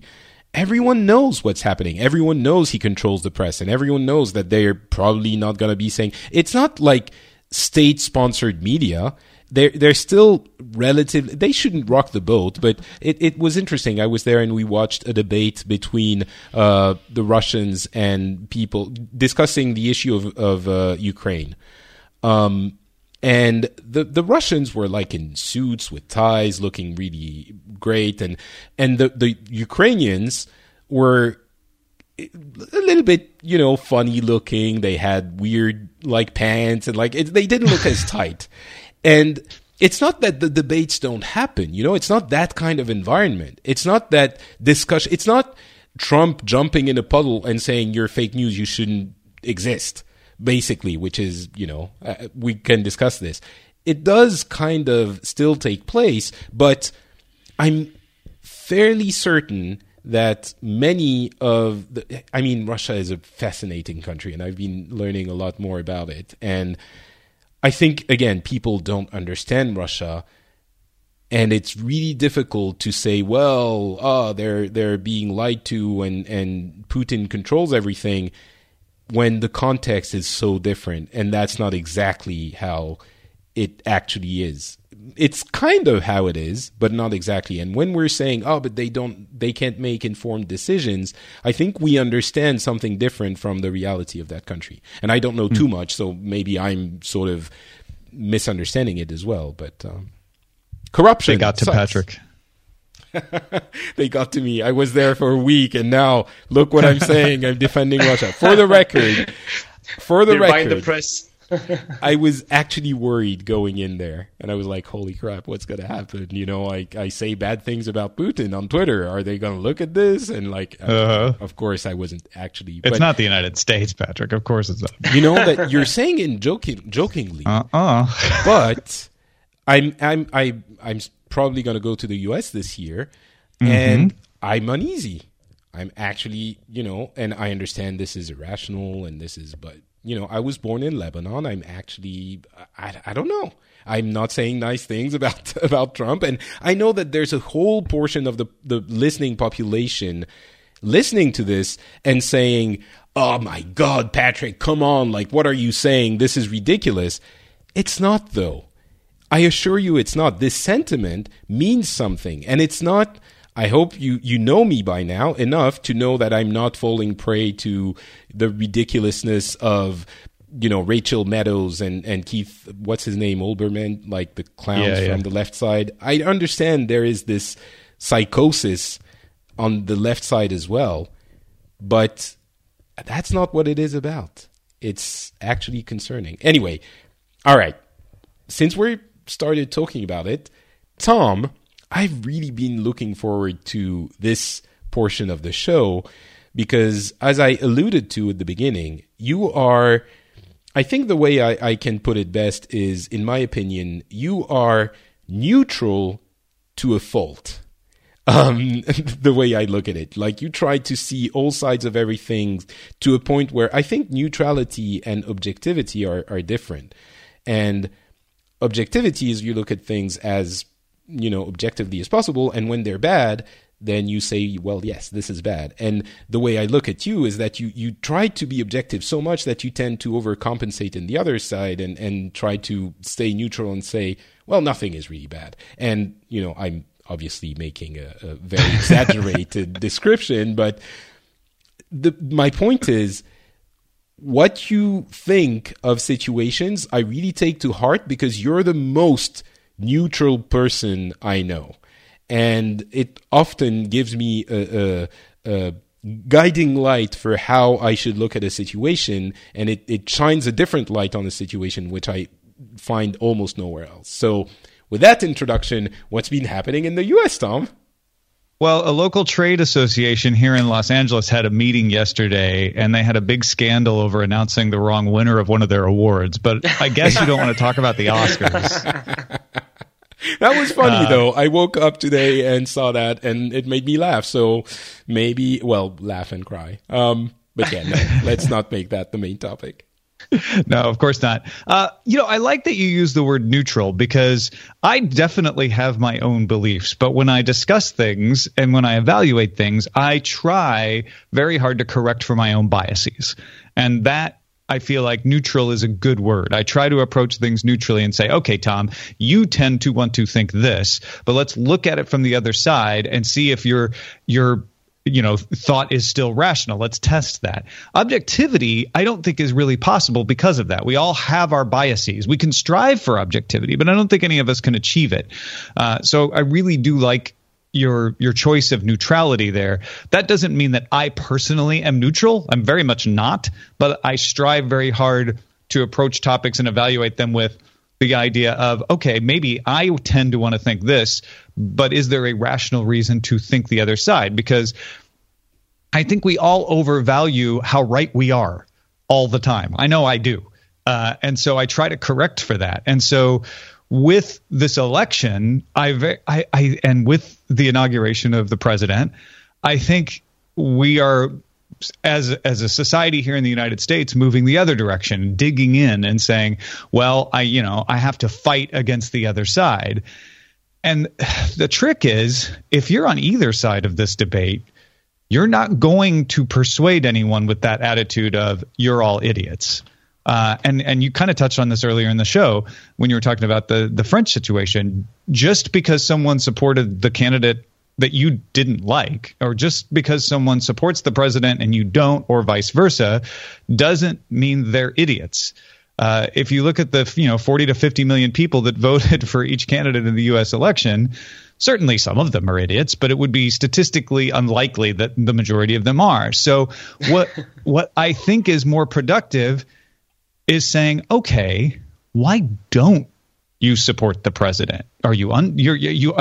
Everyone knows what's happening. Everyone knows he controls the press, and everyone knows that they're probably not going to be saying... It's not like state-sponsored media. They're still relative... They shouldn't rock the boat, but it was interesting. I was there, and we watched a debate between the Russians and people discussing the issue of Ukraine. And the Russians were like in suits with ties, looking really great. And the Ukrainians were a little bit, you know, funny looking. They had weird like pants, and like they didn't look as tight. And it's not that the debates don't happen. You know, it's not that kind of environment. It's not that discussion. It's not Trump jumping in a puddle and saying you're fake news, you shouldn't exist. Basically, which is, you know, we can discuss this. It does kind of still take place, but I'm fairly certain that many of the... I mean, Russia is a fascinating country, and I've been learning a lot more about it. And I think, again, people don't understand Russia, and it's really difficult to say, well, they're being lied to, and Putin controls everything, when the context is so different, and that's not exactly how it actually is. It's kind of how it is, but not exactly. And when we're saying, but they can't make informed decisions, I think we understand something different from the reality of that country. And I don't know too much, so maybe I'm sort of misunderstanding it as well. But corruption. They got to Patrick. They got to me. I was there for a week, and now look what I'm saying. I'm defending Russia. For the record, buying the press. I was actually worried going in there. And I was like, holy crap, what's going to happen? You know, I say bad things about Putin on Twitter. Are they going to look at this? And like, of course, I wasn't actually. It's not the United States, Patrick. Of course it's not. You know, that you're saying it jokingly. But I'm probably going to go to the U.S. this year. Mm-hmm. And I'm uneasy. I'm actually, you know, and I understand this is irrational and this is, but, you know, I was born in Lebanon. I'm actually, I don't know. I'm not saying nice things about Trump. And I know that there's a whole portion of the listening population listening to this and saying, oh my God, Patrick, come on. Like, what are you saying? This is ridiculous. It's not, though. I assure you it's not. This sentiment means something. And it's not... I hope you know me by now enough to know that I'm not falling prey to the ridiculousness of, you know, Rachel Maddow and Keith, what's his name, Olbermann, like the clowns from the left side. I understand there is this psychosis on the left side as well, but that's not what it is about. It's actually concerning. Anyway, all right, since we started talking about it, Tom... I've really been looking forward to this portion of the show because, as I alluded to at the beginning, you are, I think the way I can put it best is, in my opinion, you are neutral to a fault, the way I look at it. Like, you try to see all sides of everything to a point where I think neutrality and objectivity are different. And objectivity is you look at things as, you know, objectively as possible, and when they're bad, then you say, well, yes, this is bad. And the way I look at you is that you try to be objective so much that you tend to overcompensate in the other side and try to stay neutral and say, well, nothing is really bad. And, you know, I'm obviously making a very exaggerated description, but my point is, what you think of situations, I really take to heart because you're the most neutral person I know, and it often gives me a guiding light for how I should look at a situation, and it shines a different light on the situation, which I find almost nowhere else. So with that introduction, what's been happening in the US, Tom? Well, a local trade association here in Los Angeles had a meeting yesterday, and they had a big scandal over announcing the wrong winner of one of their awards. But I guess you don't want to talk about the Oscars. That was funny, though. I woke up today and saw that, and it made me laugh. So maybe, well, laugh and cry. But yeah, no, let's not make that the main topic. No, of course not. You know, I like that you use the word neutral because I definitely have my own beliefs. But when I discuss things and when I evaluate things, I try very hard to correct for my own biases. And that, I feel like, neutral is a good word. I try to approach things neutrally and say, okay, Tom, you tend to want to think this, but let's look at it from the other side and see if your you know, thought is still rational. Let's test that. Objectivity, I don't think, is really possible because of that. We all have our biases. We can strive for objectivity, but I don't think any of us can achieve it. So I really do like your choice of neutrality there. That doesn't mean that I personally am neutral. I'm very much not, but I strive very hard to approach topics and evaluate them with the idea of, okay, maybe I tend to want to think this, but is there a rational reason to think the other side? Because I think we all overvalue how right we are all the time. I know I do. And so I try to correct for that. And so with this election, I and with the inauguration of the president, I think we are, as a society here in the United States, moving the other direction, digging in and saying, well, I have to fight against the other side. And the trick is, if you're on either side of this debate, you're not going to persuade anyone with that attitude of you're all idiots. And you kind of touched on this earlier in the show when you were talking about the French situation. Just because someone supported the candidate that you didn't like, or just because someone supports the president and you don't, or vice versa, doesn't mean they're idiots. If you look at the 40 to 50 million people that voted for each candidate in the U.S. election, certainly some of them are idiots, but it would be statistically unlikely that the majority of them are. So what I think is more productive is saying, okay, why don't you support the president? Are you I'm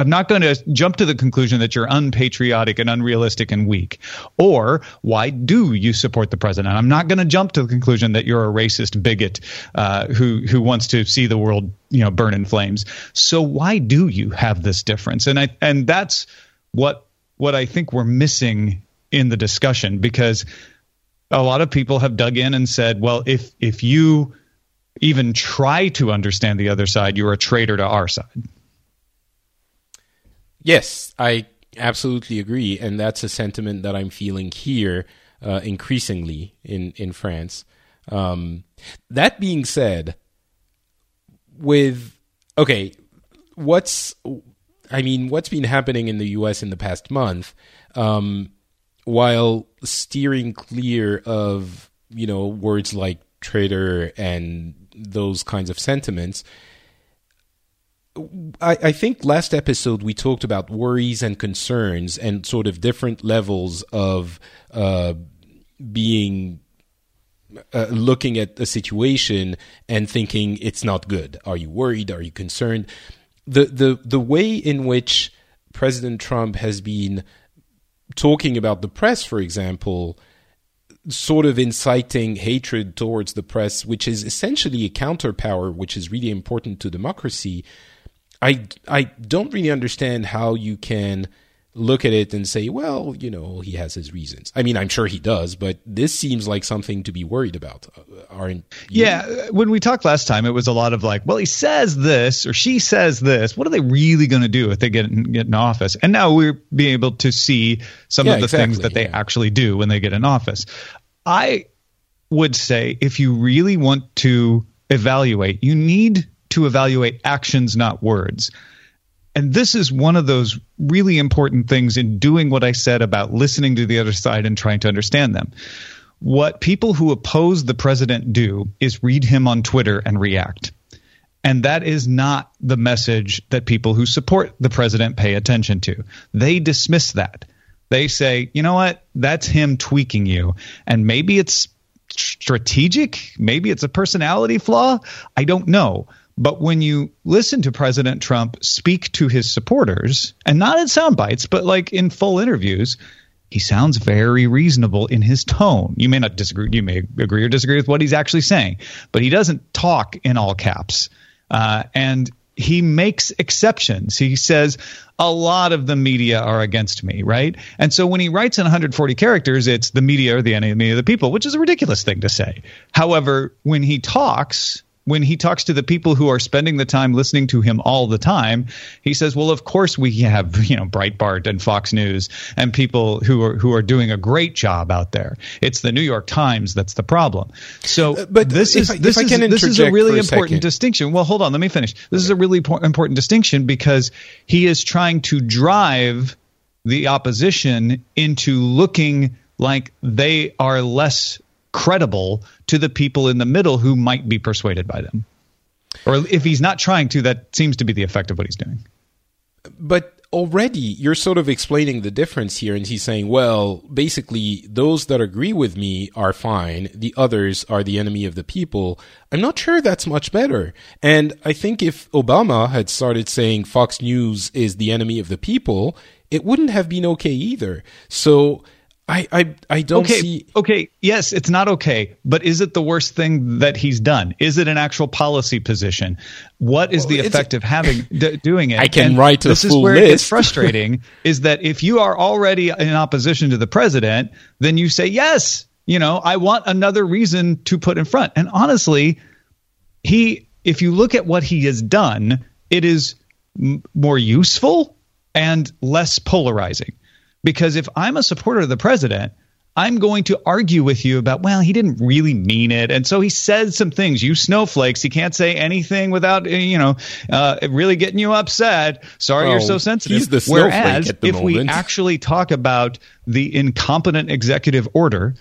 not going to jump to the conclusion that you're unpatriotic and unrealistic and weak. Or why do you support the president? I'm not going to jump to the conclusion that you're a racist bigot who wants to see the world, you know, burn in flames. So why do you have this difference? And that's what I think we're missing in the discussion, because a lot of people have dug in and said, well, if you even try to understand the other side, you're a traitor to our side. Yes, I absolutely agree. And that's a sentiment that I'm feeling here increasingly in France. That being said, what's been happening in the US in the past month, while steering clear of, you know, words like traitor and those kinds of sentiments, I think last episode we talked about worries and concerns and sort of different levels of looking at a situation and thinking it's not good. Are you worried? Are you concerned? The way in which President Trump has been talking about the press, for example, sort of inciting hatred towards the press, which is essentially a counterpower, which is really important to democracy. I don't really understand how you can look at it and say, well, you know, he has his reasons. I mean, I'm sure he does, but this seems like something to be worried about. Yeah, when we talked last time, it was a lot of like, well, he says this or she says this. What are they really going to do if they get in office? And now we're being able to see some of the things that they actually do when they get in office. I would say if you really want to evaluate, you need to evaluate actions, not words. And this is one of those really important things in doing what I said about listening to the other side and trying to understand them. What people who oppose the president do is read him on Twitter and react. And that is not the message that people who support the president pay attention to. They dismiss that. They say, you know what, that's him tweaking you. And maybe it's strategic. Maybe it's a personality flaw. I don't know. But when you listen to President Trump speak to his supporters, and not in sound bites, but like in full interviews, he sounds very reasonable in his tone. You may not disagree. You may agree or disagree with what he's actually saying, but he doesn't talk in all caps. And he makes exceptions. He says, a lot of the media are against me, right? And so when he writes in 140 characters, it's the media are the enemy of the people, which is a ridiculous thing to say. However, when he talks, when he talks to the people who are spending the time listening to him all the time, he says, well, of course we have, you know, Breitbart and Fox News and people who are doing a great job out there. It's the New York Times that's the problem. So but this is a really important distinction. Well, hold on. Let me finish. This is a really important distinction because he is trying to drive the opposition into looking like they are less credible to the people in the middle who might be persuaded by them. Or if he's not trying to, that seems to be the effect of what he's doing. But already you're sort of explaining the difference here, and he's saying, well, basically those that agree with me are fine. The others are the enemy of the people. I'm not sure that's much better. And I think if Obama had started saying Fox News is the enemy of the people, it wouldn't have been okay either. So I don't see. Okay, yes, it's not okay, but is it the worst thing that he's done? Is it an actual policy position? What is the effect of having doing it? I can write a full list. This is where it gets frustrating, is that if you are already in opposition to the president, then you say, yes, you know, I want another reason to put in front. And honestly, if you look at what he has done, it is more useful and less polarizing. Because if I'm a supporter of the president, I'm going to argue with you about, well, he didn't really mean it. And so he said some things. You snowflakes, he can't say anything without, you know, really getting you upset. Sorry, you're so sensitive. He's the snowflake at the moment. Whereas if we actually talk about the incompetent executive order,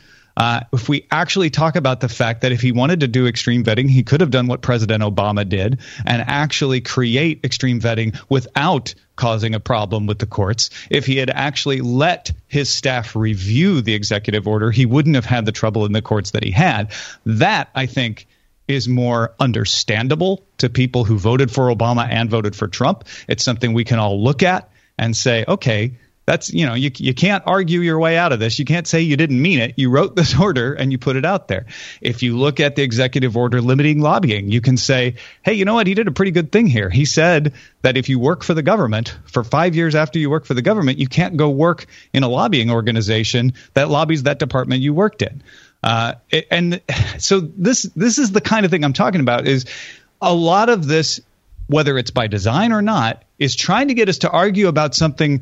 if we actually talk about the fact that if he wanted to do extreme vetting, he could have done what President Obama did and actually create extreme vetting without causing a problem with the courts. If he had actually let his staff review the executive order, he wouldn't have had the trouble in the courts that he had. That, I think, is more understandable to people who voted for Obama and voted for Trump. It's something we can all look at and say, OK, that's, you know, you can't argue your way out of this. You can't say you didn't mean it. You wrote this order and you put it out there. If you look at the executive order limiting lobbying, you can say, hey, you know what? He did a pretty good thing here. He said that if you work for the government for 5 years after you work for the government, you can't go work in a lobbying organization that lobbies that department you worked in. And so this is the kind of thing I'm talking about. Is a lot of this, whether it's by design or not, is trying to get us to argue about something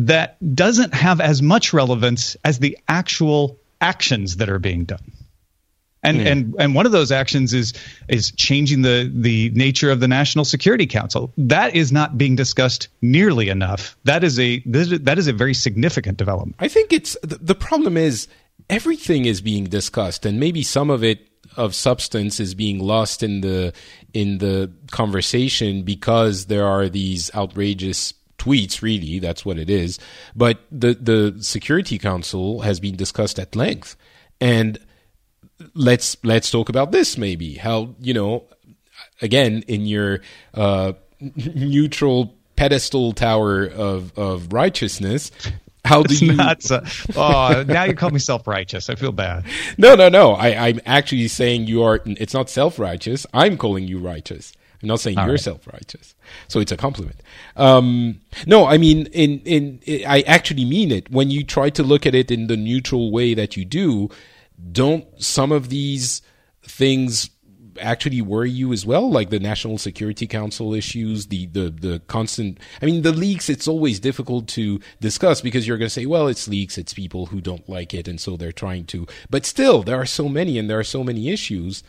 that doesn't have as much relevance as the actual actions that are being done. And one of those actions is changing the nature of the National Security Council. That is not being discussed nearly enough. That is a very significant development. I think it's the problem is everything is being discussed, and maybe some of it of substance is being lost in the conversation because there are these outrageous tweets, really, that's what it is. But the Security Council has been discussed at length. And let's talk about this maybe. How, you know, again, in your neutral pedestal tower of righteousness, how do you... now you call me self-righteous. I feel bad. No. I'm actually saying you are... It's not self-righteous. I'm calling you righteous. I'm not saying you're self-righteous, so it's a compliment. No, I mean, I actually mean it. When you try to look at it in the neutral way that you do, don't some of these things actually worry you as well? Like the National Security Council issues, the constant... I mean, the leaks, it's always difficult to discuss because you're going to say, well, it's leaks, it's people who don't like it, and so they're trying to... But still, there are so many, and there are so many issues...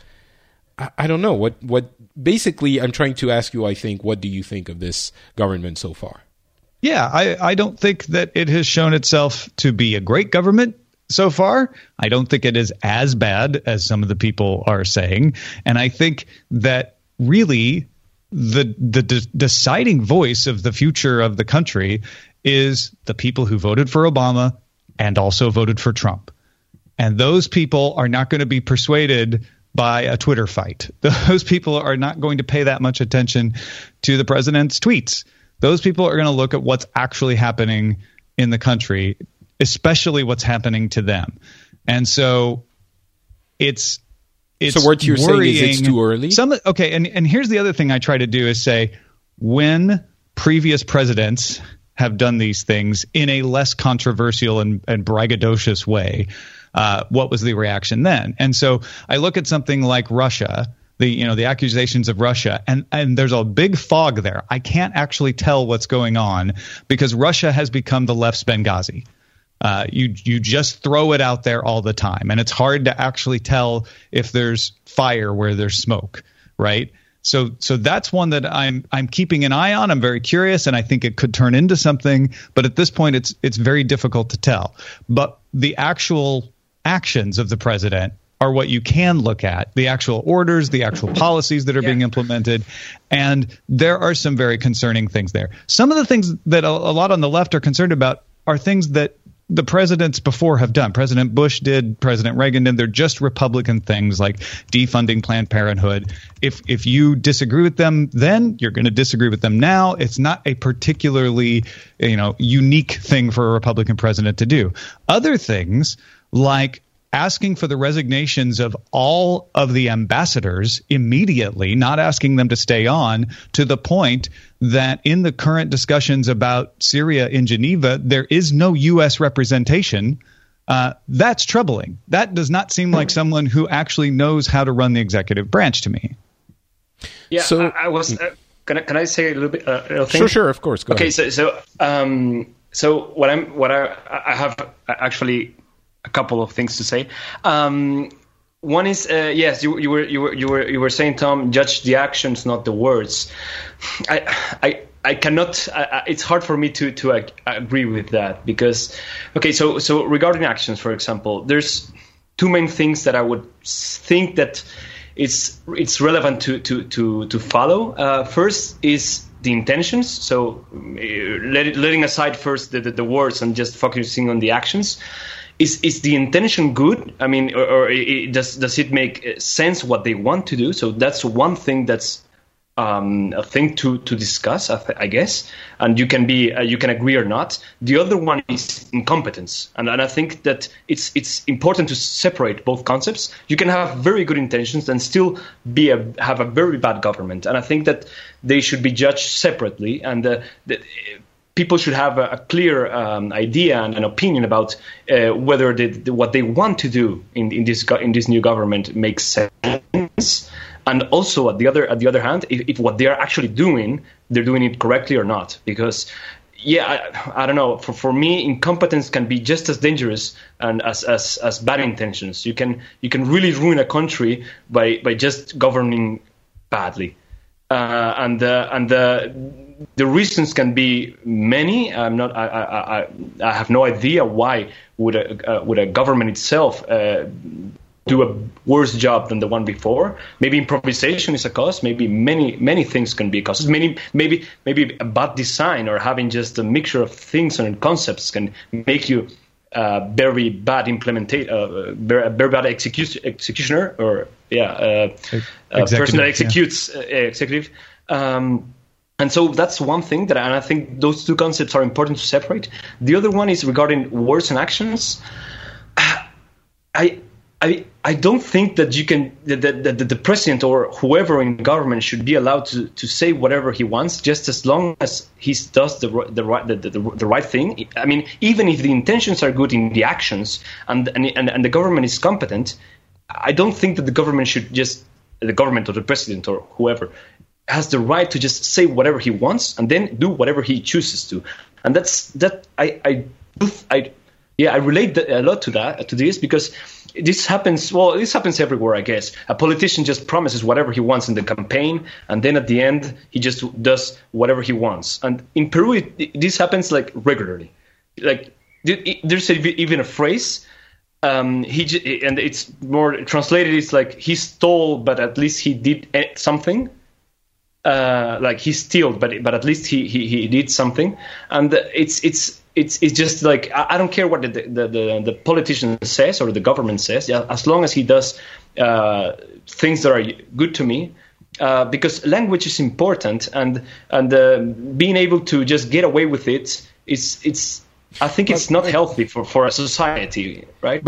I don't know what. Basically, I'm trying to ask you, I think, what do you think of this government so far? Yeah, I don't think that it has shown itself to be a great government so far. I don't think it is as bad as some of the people are saying. And I think that really the deciding voice of the future of the country is the people who voted for Obama and also voted for Trump. And those people are not going to be persuaded by a Twitter fight. Those people are not going to pay that much attention to the president's tweets. Those people are going to look at what's actually happening in the country, especially what's happening to them. And so it's so what you're worrying. Saying is it's too early? Okay, and here's the other thing I try to do is say, when previous presidents have done these things in a less controversial and braggadocious way, what was the reaction then? And so I look at something like Russia, the accusations of Russia, and there's a big fog there. I can't actually tell what's going on because Russia has become the left's Benghazi. You just throw it out there all the time, and it's hard to actually tell if there's fire where there's smoke, right? So that's one that I'm keeping an eye on. I'm very curious, and I think it could turn into something. But at this point, it's very difficult to tell. But the actual actions of the president are what you can look at, the actual orders, the actual policies that are being implemented. And there are some very concerning things there. Some of the things that a lot on the left are concerned about are things that the presidents before have done. President Bush did, President Reagan did. They're just Republican things like defunding Planned Parenthood. If you disagree with them then, you're going to disagree with them now. It's not a particularly, unique thing for a Republican president to do. Other things like asking for the resignations of all of the ambassadors immediately, not asking them to stay on, to the point that in the current discussions about Syria in Geneva, there is no U.S. representation. That's troubling. That does not seem like someone who actually knows how to run the executive branch to me. Yeah, so I was can I say a little bit? Little thing? Sure, of course. Go ahead. So what I have actually a couple of things to say. One is yes, you were saying, Tom, judge the actions, not the words. I cannot. It's hard for me to agree with that because, okay. So regarding actions, for example, there's two main things that I would think that it's relevant to follow. First is the intentions. So letting aside first the words and just focusing on the actions. Is the intention good? I mean, does it make sense what they want to do? So that's one thing that's a thing to discuss, I guess. And you can be you can agree or not. The other one is incompetence, and I think that it's important to separate both concepts. You can have very good intentions and still be have a very bad government, and I think that they should be judged separately. And people should have a clear idea and an opinion about whether what they want to do in this new government makes sense, and also at the other hand, if what they are actually doing, they're doing it correctly or not. Because, I don't know. For me, incompetence can be just as dangerous and as bad intentions. You can really ruin a country by just governing badly, The reasons can be many. I have no idea why would a government itself do a worse job than the one before. Maybe improvisation is a cause. Maybe many things can be causes. Maybe a bad design or having just a mixture of things and concepts can make you very bad very bad executioner or person that executes executive. And so that's one thing and I think those two concepts are important to separate. The other one is regarding words and actions. I don't think that you can that the president or whoever in government should be allowed to say whatever he wants, just as long as he does the right thing. I mean, even if the intentions are good in the actions and the government is competent, I don't think that the government or the president or whoever has the right to just say whatever he wants and then do whatever he chooses to, and I relate a lot to this because this happens. Well, this happens everywhere, I guess. A politician just promises whatever he wants in the campaign, and then at the end he just does whatever he wants. And in Peru, this happens like regularly. Like there's even a phrase. And it's more translated. It's like he stole, but at least he did something. Like he stole, but at least he did something, and it's just like I don't care what the politician says or the government says, as long as he does things that are good to me, because language is important, and being able to just get away with it is I think it's not healthy for a society, right?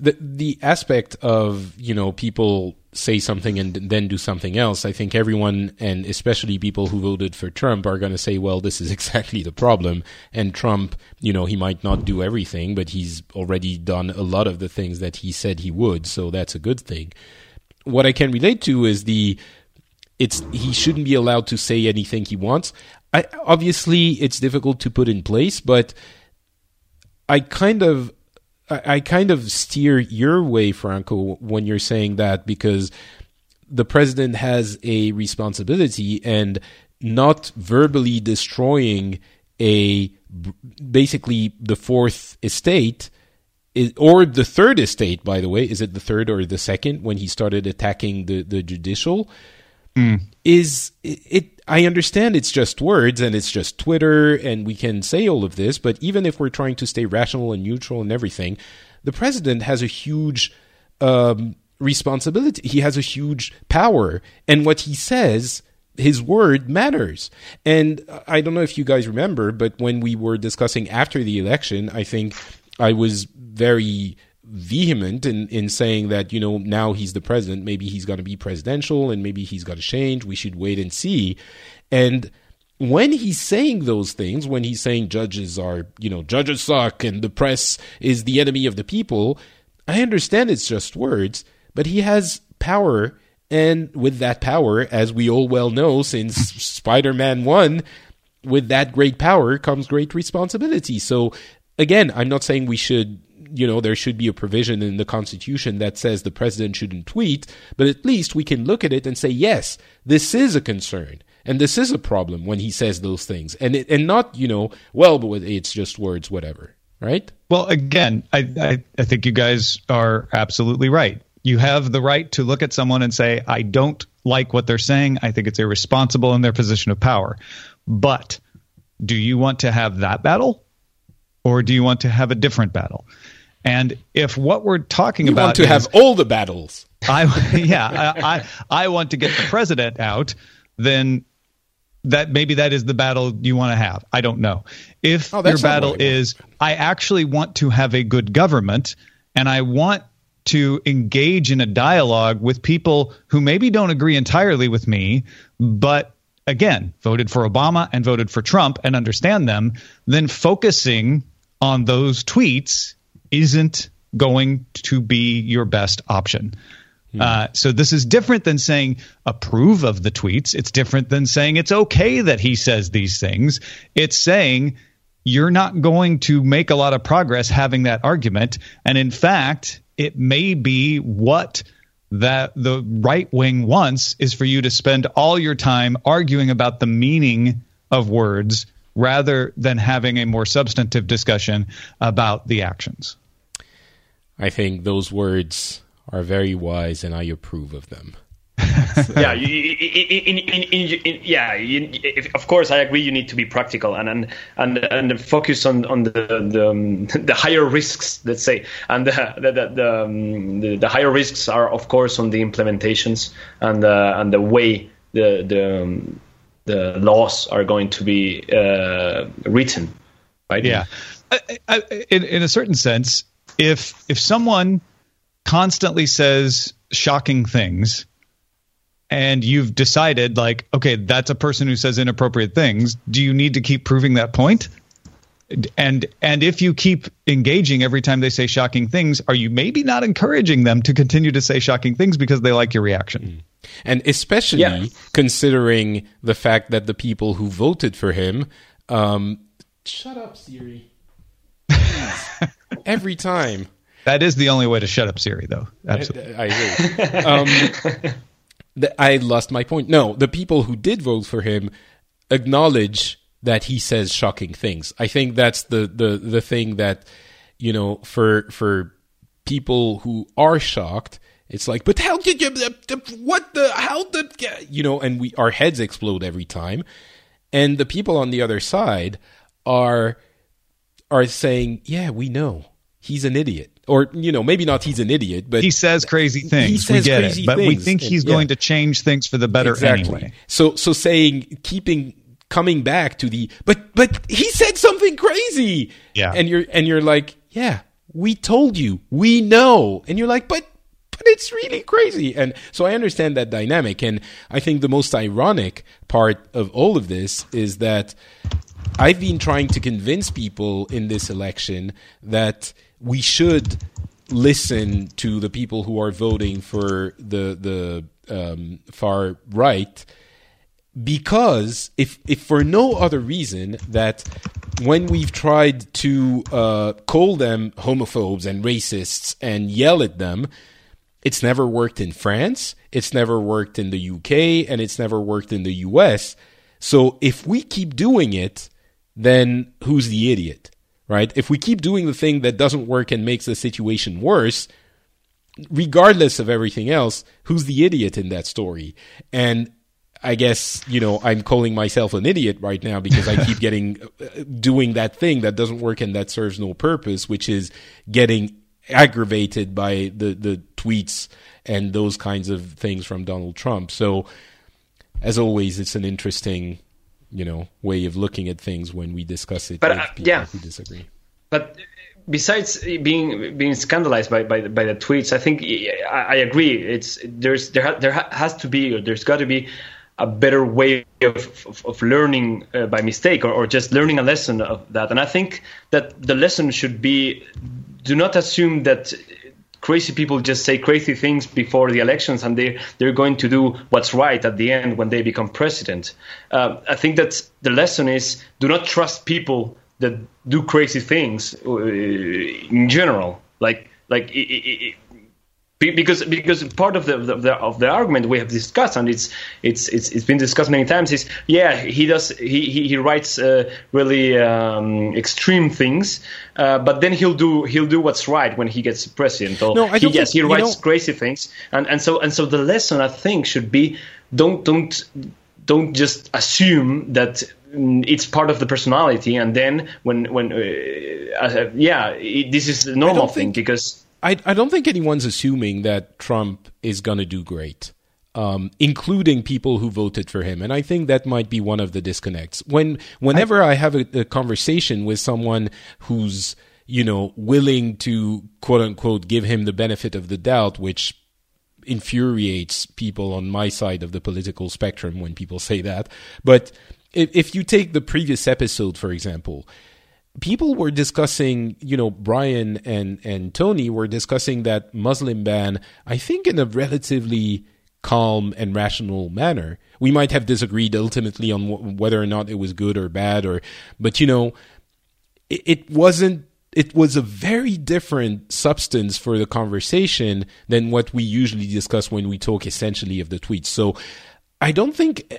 But the aspect of people say something and then do something else, I think everyone, and especially people who voted for Trump, are going to say, well, this is exactly the problem. And Trump, he might not do everything, but he's already done a lot of the things that he said he would. So that's a good thing. What I can relate to is he shouldn't be allowed to say anything he wants. Obviously, it's difficult to put in place, but I kind of steer your way, Franco, when you're saying that, because the president has a responsibility, and not verbally destroying basically the fourth estate or the third estate, by the way. Is it the third or the second when he started attacking the judicial? Is it? I understand it's just words and it's just Twitter and we can say all of this, but even if we're trying to stay rational and neutral and everything, the president has a huge responsibility. He has a huge power, and what he says, his word matters. And I don't know if you guys remember, but when we were discussing after the election, I think I was very vehement in saying that, now he's the president, maybe he's going to be presidential and maybe he's going to change. We should wait and see. And when he's saying those things, when he's saying judges suck and the press is the enemy of the people, I understand it's just words, but he has power. And with that power, as we all well know, since Spider-Man 1, with that great power comes great responsibility. So again, I'm not saying we should there should be a provision in the Constitution that says the president shouldn't tweet, but at least we can look at it and say, yes, this is a concern and this is a problem when he says those things, and not, but it's just words, whatever, right? Well, again, I think you guys are absolutely right. You have the right to look at someone and say, I don't like what they're saying. I think it's irresponsible in their position of power. But do you want to have that battle? or do you want to have a different battle? And if what we're talking about, want to have all the battles. I want to get the president out. Then that maybe that is the battle you want to have. I don't know. If your battle is, I actually want to have a good government, and I want to engage in a dialogue with people who maybe don't agree entirely with me, but again, voted for Obama and voted for Trump and understand them, then focusing on those tweets isn't going to be your best option. So this is different than saying approve of the tweets. It's different than saying it's okay that he says these things. It's saying you're not going to make a lot of progress having that argument. And in fact, it may be what that the right wing wants is for you to spend all your time arguing about the meaning of words rather than having a more substantive discussion about the actions. I think those words are very wise, and I approve of them. Of course, I agree. You need to be practical and focus on the higher risks. Let's say, and the higher risks are, of course, on the implementations and the way the laws are going to be written. Right? Yeah. In a certain sense, if someone constantly says shocking things, and you've decided, like, okay, that's a person who says inappropriate things, do you need to keep proving that point? And if you keep engaging every time they say shocking things, are you maybe not encouraging them to continue to say shocking things because they like your reaction? And especially considering the fact that the people who voted for him shut up, Siri. Every time. That is the only way to shut up Siri, though. Absolutely. I agree. I lost my point. No, the people who did vote for him acknowledge that he says shocking things. I think that's the thing that, you know, for people who are shocked, it's like, but how did you, what the, how did, you know, and our heads explode every time. And the people on the other side are saying, yeah, we know. He's an idiot. Or, you know, maybe not he's an idiot, but he says crazy things. He says crazy things. But we think he's going to change things for the better anyway. So saying, coming back to the, but he said something crazy. Yeah. And you're like, yeah, we told you, we know. And you're like, but it's really crazy. And so I understand that dynamic. And I think the most ironic part of all of this is that I've been trying to convince people in this election that we should listen to the people who are voting for the far right, because if for no other reason that when we've tried to call them homophobes and racists and yell at them, it's never worked in France, it's never worked in the UK, and it's never worked in the US. So if we keep doing it, then who's the idiot? Right? If we keep doing the thing that doesn't work and makes the situation worse, regardless of everything else, who's the idiot in that story? And I guess, you know, I'm calling myself an idiot right now because I keep doing that thing that doesn't work and that serves no purpose, which is getting aggravated by the tweets and those kinds of things from Donald Trump. So, as always, it's an interesting, you know, way of looking at things when we discuss it. But with people who disagree. But besides being scandalized by the tweets, I think I agree. There's got to be a better way of learning by mistake or just learning a lesson of that. And I think that the lesson should be: do not assume that crazy people just say crazy things before the elections and they're going to do what's right at the end when they become president. I think that the lesson is, do not trust people that do crazy things in general. Because part of the argument we have discussed, and it's been discussed many times, is he writes really extreme things, but then he'll do what's right when he gets president. Or he writes crazy things, and so the lesson I think should be don't just assume that it's part of the personality. And then this is a normal thing because... I don't think anyone's assuming that Trump is going to do great, including people who voted for him. And I think that might be one of the disconnects. Whenever I have a conversation with someone who's, willing to, quote unquote, give him the benefit of the doubt, which infuriates people on my side of the political spectrum when people say that. But if you take the previous episode, for example, people were discussing, Brian and Tony were discussing that Muslim ban, I think in a relatively calm and rational manner. We might have disagreed ultimately on whether or not it was good or bad, but it wasn't. It was a very different substance for the conversation than what we usually discuss when we talk essentially of the tweets. So I don't think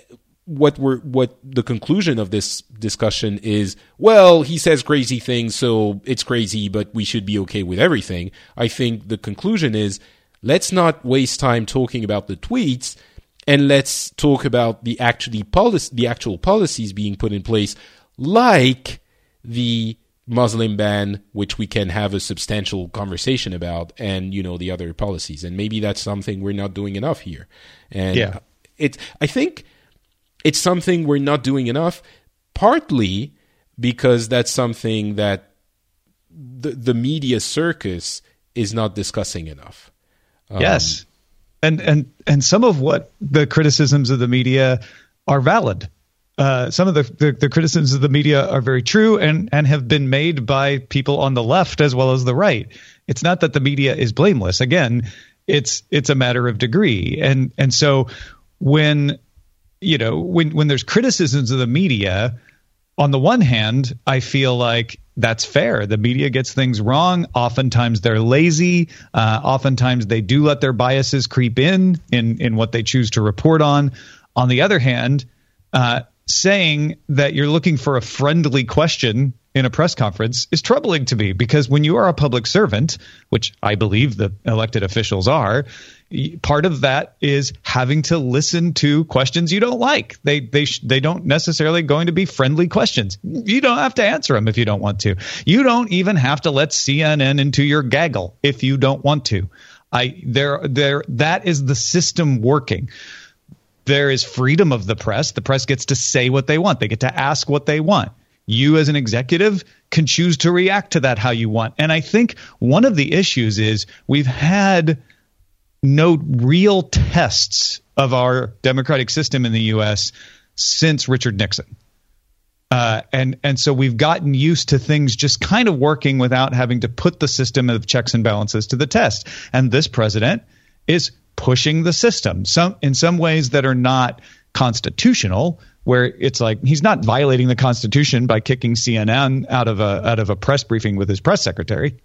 what the conclusion of this discussion is, well, he says crazy things, so it's crazy, but we should be okay with everything. I think the conclusion is, let's not waste time talking about the tweets, and let's talk about the actual policies being put in place, like the Muslim ban, which we can have a substantial conversation about, and, the other policies. And maybe that's something we're not doing enough here. And yeah. I think... it's something we're not doing enough, partly because that's something that the media circus is not discussing enough. Yes. And some of what the criticisms of the media are valid. Some of the criticisms of the media are very true and have been made by people on the left as well as the right. It's not that the media is blameless. Again, it's a matter of degree. And so when... when there's criticisms of the media, on the one hand, I feel like that's fair. The media gets things wrong. Oftentimes they're lazy. Oftentimes they do let their biases creep in what they choose to report on. On the other hand, saying that you're looking for a friendly question in a press conference is troubling to me, because when you are a public servant, which I believe the elected officials are, part of that is having to listen to questions you don't like. They don't necessarily going to be friendly questions. You don't have to answer them if you don't want to. You don't even have to let CNN into your gaggle if you don't want to. That is the system working. There is freedom of the press. The press gets to say what they want. They get to ask what they want. You as an executive can choose to react to that how you want. And I think one of the issues is we've had no real tests of our democratic system in the U.S. since Richard Nixon. And so we've gotten used to things just kind of working without having to put the system of checks and balances to the test. And this president is pushing the system in some ways that are not constitutional, where it's like he's not violating the Constitution by kicking CNN out of a press briefing with his press secretary.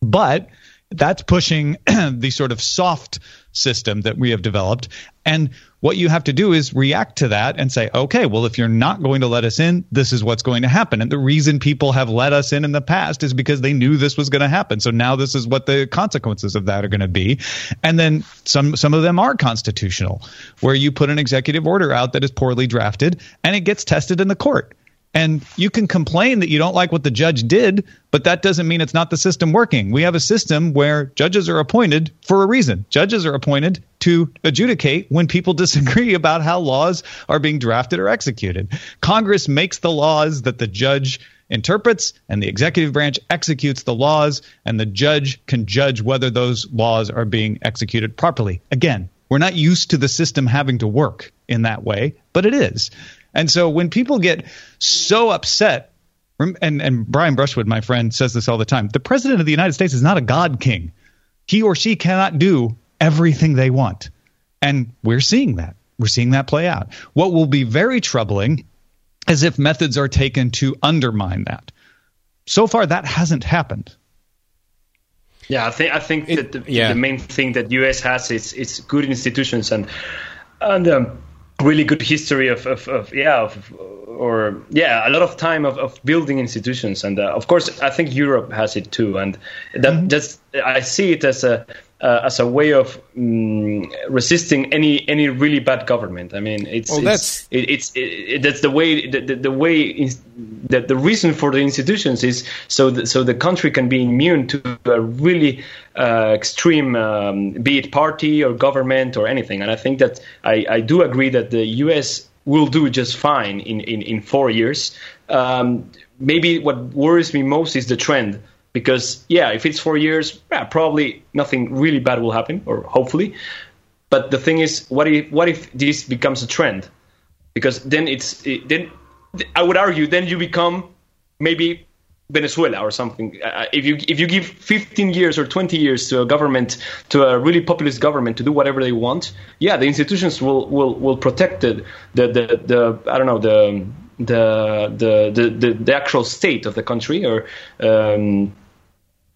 But that's pushing the sort of soft system that we have developed. And what you have to do is react to that and say, OK, well, if you're not going to let us in, this is what's going to happen. And the reason people have let us in the past is because they knew this was going to happen. So now this is what the consequences of that are going to be. And then some of them are constitutional, where you put an executive order out that is poorly drafted and it gets tested in the court. And you can complain that you don't like what the judge did, but that doesn't mean it's not the system working. We have a system where judges are appointed for a reason. Judges are appointed to adjudicate when people disagree about how laws are being drafted or executed. Congress makes the laws that the judge interprets, and the executive branch executes the laws, and the judge can judge whether those laws are being executed properly. Again, we're not used to the system having to work in that way, but it is. And so when people get so upset, and Brian Brushwood, my friend, says this all the time, the president of the United States is not a god king. He or she cannot do everything they want. And we're seeing that. We're seeing that play out. What will be very troubling is if methods are taken to undermine that. So far, that hasn't happened. Yeah, I think that the main thing that U.S. has is its good institutions and really good history a lot of time of building institutions, and of course I think Europe has it too, and that's I see it as a as a way of resisting any really bad government. I mean, that's the way that the reason for the institutions is so the country can be immune to a really extreme, be it party or government or anything. And I think that I do agree that the U.S. will do just fine in 4 years. Maybe what worries me most is the trend. Because, if it's 4 years, probably nothing really bad will happen, or hopefully. But the thing is, what if this becomes a trend? Because then I would argue then you become maybe Venezuela or something. If you give 15 years or 20 years to a government, to a really populist government, to do whatever they want, the institutions will protect the I don't know, the actual state of the country, or I don't know,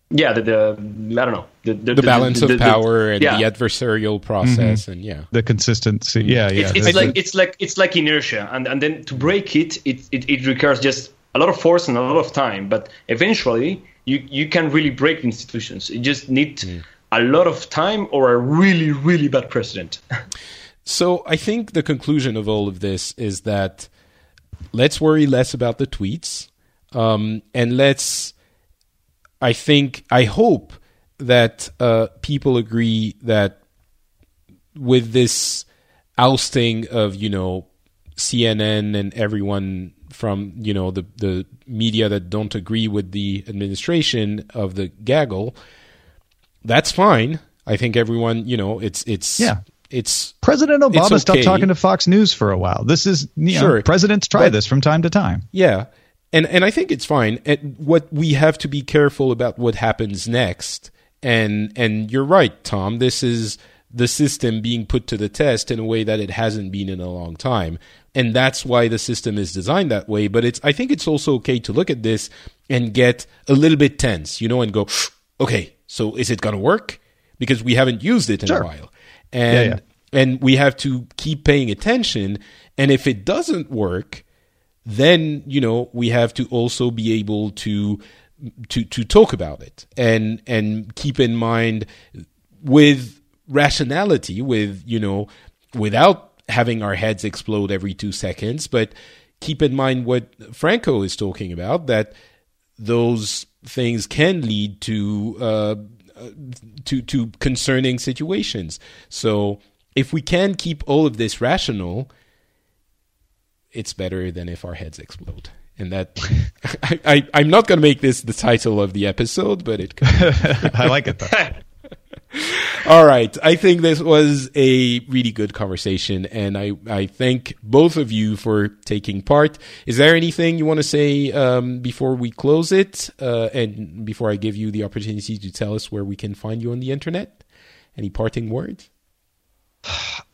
the balance of power and the adversarial process, mm-hmm. and the consistency. It's like inertia, and then to break it requires just a lot of force and a lot of time. But eventually, you can really break the institutions. You just need a lot of time or a really, really bad president. So I think the conclusion of all of this is that let's worry less about the tweets, and I hope that people agree that with this ousting of, CNN and everyone from, the media that don't agree with the administration of the gaggle, that's fine. I think everyone, President Obama stopped talking to Fox News for a while. This is presidents try this from time to time. Yeah, and I think it's fine. And what we have to be careful about what happens next. And you're right, Tom. This is the system being put to the test in a way that it hasn't been in a long time, and that's why the system is designed that way. But I think it's also okay to look at this and get a little bit tense, and go, okay, so is it going to work? Because we haven't used it in a while. And we have to keep paying attention. And if it doesn't work, then, we have to also be able to talk about it and keep in mind with rationality, without having our heads explode every 2 seconds. But keep in mind what Franco is talking about, that those things can lead to concerning situations. So if we can keep all of this rational, it's better than if our heads explode. And that I'm not going to make this the title of the episode, but it could. I like it though. All right. I think this was a really good conversation, and I thank both of you for taking part. Is there anything you want to say before we close it, and before I give you the opportunity to tell us where we can find you on the internet? Any parting words?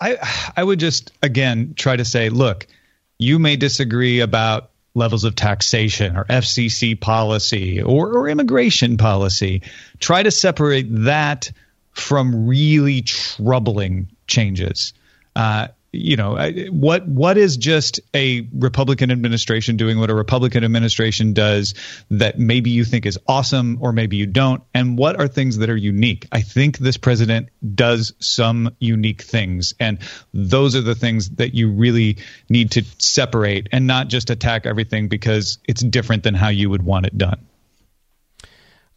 I would just, again, try to say, look, you may disagree about levels of taxation or FCC policy or immigration policy. Try to separate that from really troubling changes. What is just a Republican administration doing what a Republican administration does that maybe you think is awesome or maybe you don't, and what are things that are unique? I think this president does some unique things, and those are the things that you really need to separate and not just attack everything because it's different than how you would want it done.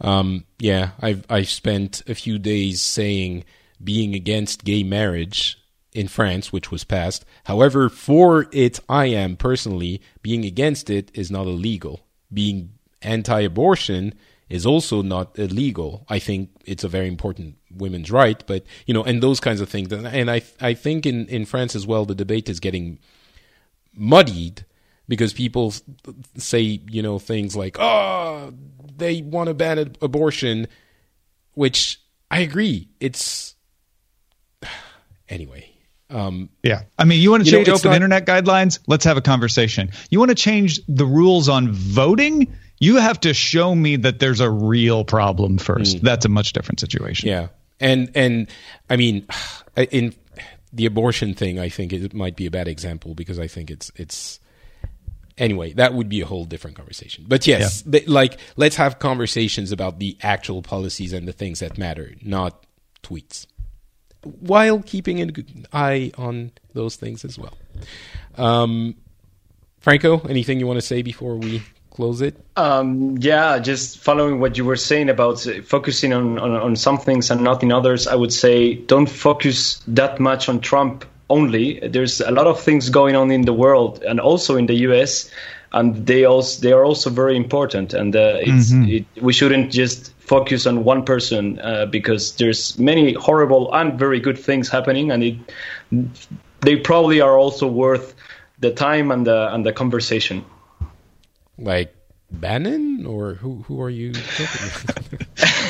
I've spent a few days saying being against gay marriage in France, which was passed. However, for it, I am personally, being against it is not illegal. Being anti-abortion is also not illegal. I think it's a very important women's right, but, and those kinds of things. And I think in France as well, the debate is getting muddied because people say, things like, oh, they want to ban abortion, which I agree. It's... Anyway. I mean, you want to change open internet guidelines? Let's have a conversation. You want to change the rules on voting? You have to show me that there's a real problem first. That's a much different situation. Yeah. And I mean, in the abortion thing, I think it might be a bad example because I think it's anyway, that would be a whole different conversation. But yes, let's have conversations about the actual policies and the things that matter, not tweets, while keeping an eye on those things as well. Franco, anything you want to say before we close it? Yeah, just following what you were saying about focusing on some things and not in others, I would say don't focus that much on Trump only. There's a lot of things going on in the world and also in the US, and they are also very important. And we shouldn't just focus on one person because there's many horrible and very good things happening, and they probably are also worth the time and the conversation. Like Bannon, or who are you talking about?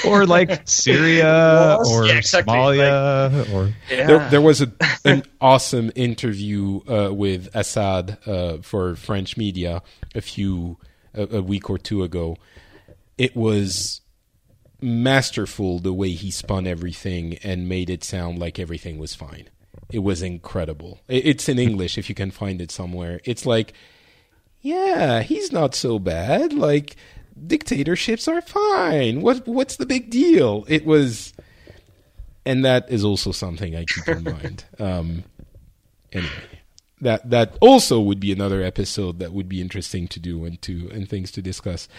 Or like Syria, or yeah, exactly. Somalia, like, or yeah. There was an awesome interview with Assad for French media a week or two ago. It was masterful the way he spun everything and made it sound like everything was fine. It was incredible. It's in English if you can find it somewhere. It's like, yeah, he's not so bad. Like, dictatorships are fine. What's the big deal? It was, and that is also something I keep in mind. Anyway, that also would be another episode that would be interesting to do and things to discuss.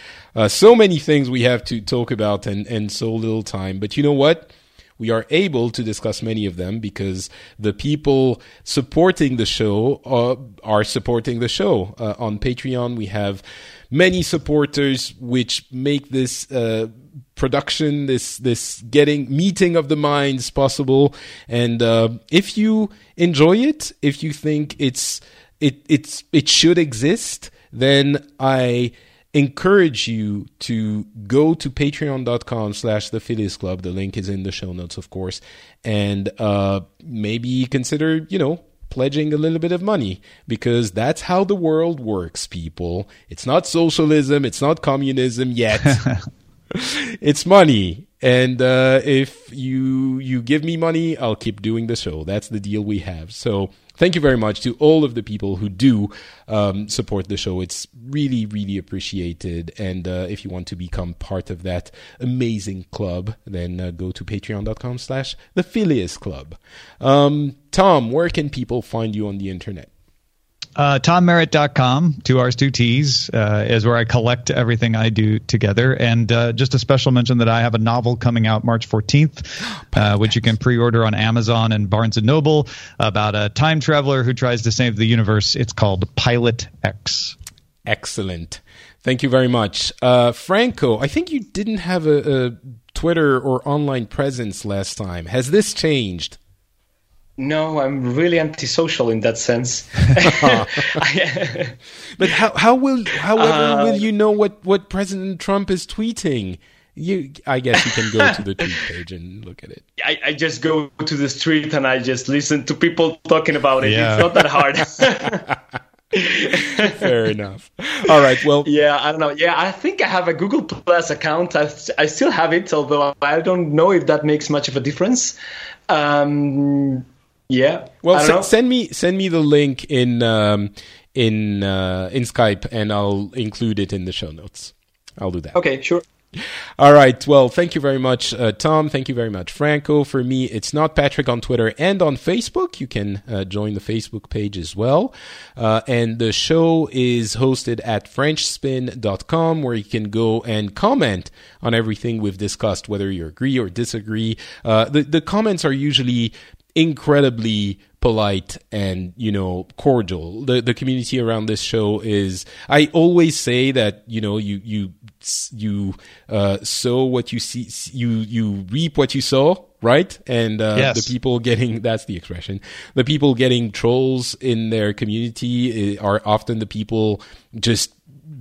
So many things we have to talk about and so little time. But you know what? We are able to discuss many of them because the people supporting the show are supporting the show. On Patreon, we have many supporters which make this production, this meeting of the minds possible. And if you enjoy it, if you think it should exist, then I encourage you to go to patreon.com/thePhileasClub. The link is in the show notes, of course. And maybe consider, pledging a little bit of money, because that's how the world works, people. It's not socialism. It's not communism yet. It's money. And if you give me money, I'll keep doing the show. That's the deal we have. So thank you very much to all of the people who do support the show. It's really, really appreciated. And if you want to become part of that amazing club, then go to patreon.com/thePhileasClub. Tom, where can people find you on the internet? TomMerritt.com, 2 R's 2 T's, is where I collect everything I do together. And just a special mention that I have a novel coming out March 14th, which you can pre-order on Amazon and Barnes & Noble, about a time traveler who tries to save the universe. It's called Pilot X. Excellent. Thank you very much. Franco, I think you didn't have a Twitter or online presence last time. Has this changed? No, I'm really antisocial in that sense. But will you know what President Trump is tweeting? I guess you can go to the tweet page and look at it. I just go to the street and I just listen to people talking about it. Yeah. It's not that hard. Fair enough. All right. Well, yeah, I don't know. Yeah, I think I have a Google Plus account. I still have it, although I don't know if that makes much of a difference. Yeah. Well, send me the link in Skype, and I'll include it in the show notes. I'll do that. Okay, sure. All right. Well, thank you very much, Tom. Thank you very much, Franco. For me, it's not Patrick on Twitter and on Facebook. You can join the Facebook page as well. And the show is hosted at FrenchSpin.com, where you can go and comment on everything we've discussed, whether you agree or disagree. The comments are usually incredibly polite and, cordial. The community around this show is, I always say that, you sow what you see, you reap what you sow, right? And yes. The people getting, that's the expression, the people getting trolls in their community are often the people just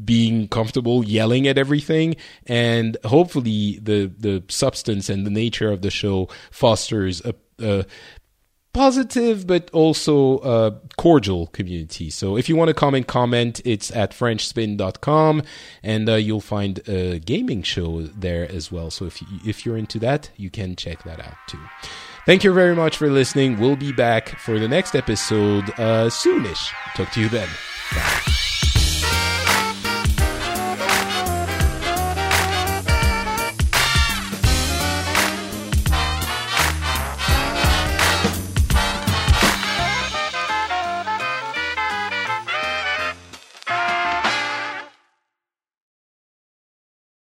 being comfortable yelling at everything, and hopefully the substance and the nature of the show fosters a positive but also cordial community. So if you want to comment, it's at frenchspin.com, and you'll find a gaming show there as well. So if you're into that, you can check that out too. Thank you very much for listening. We'll be back for the next episode soonish. Talk to you then. Bye.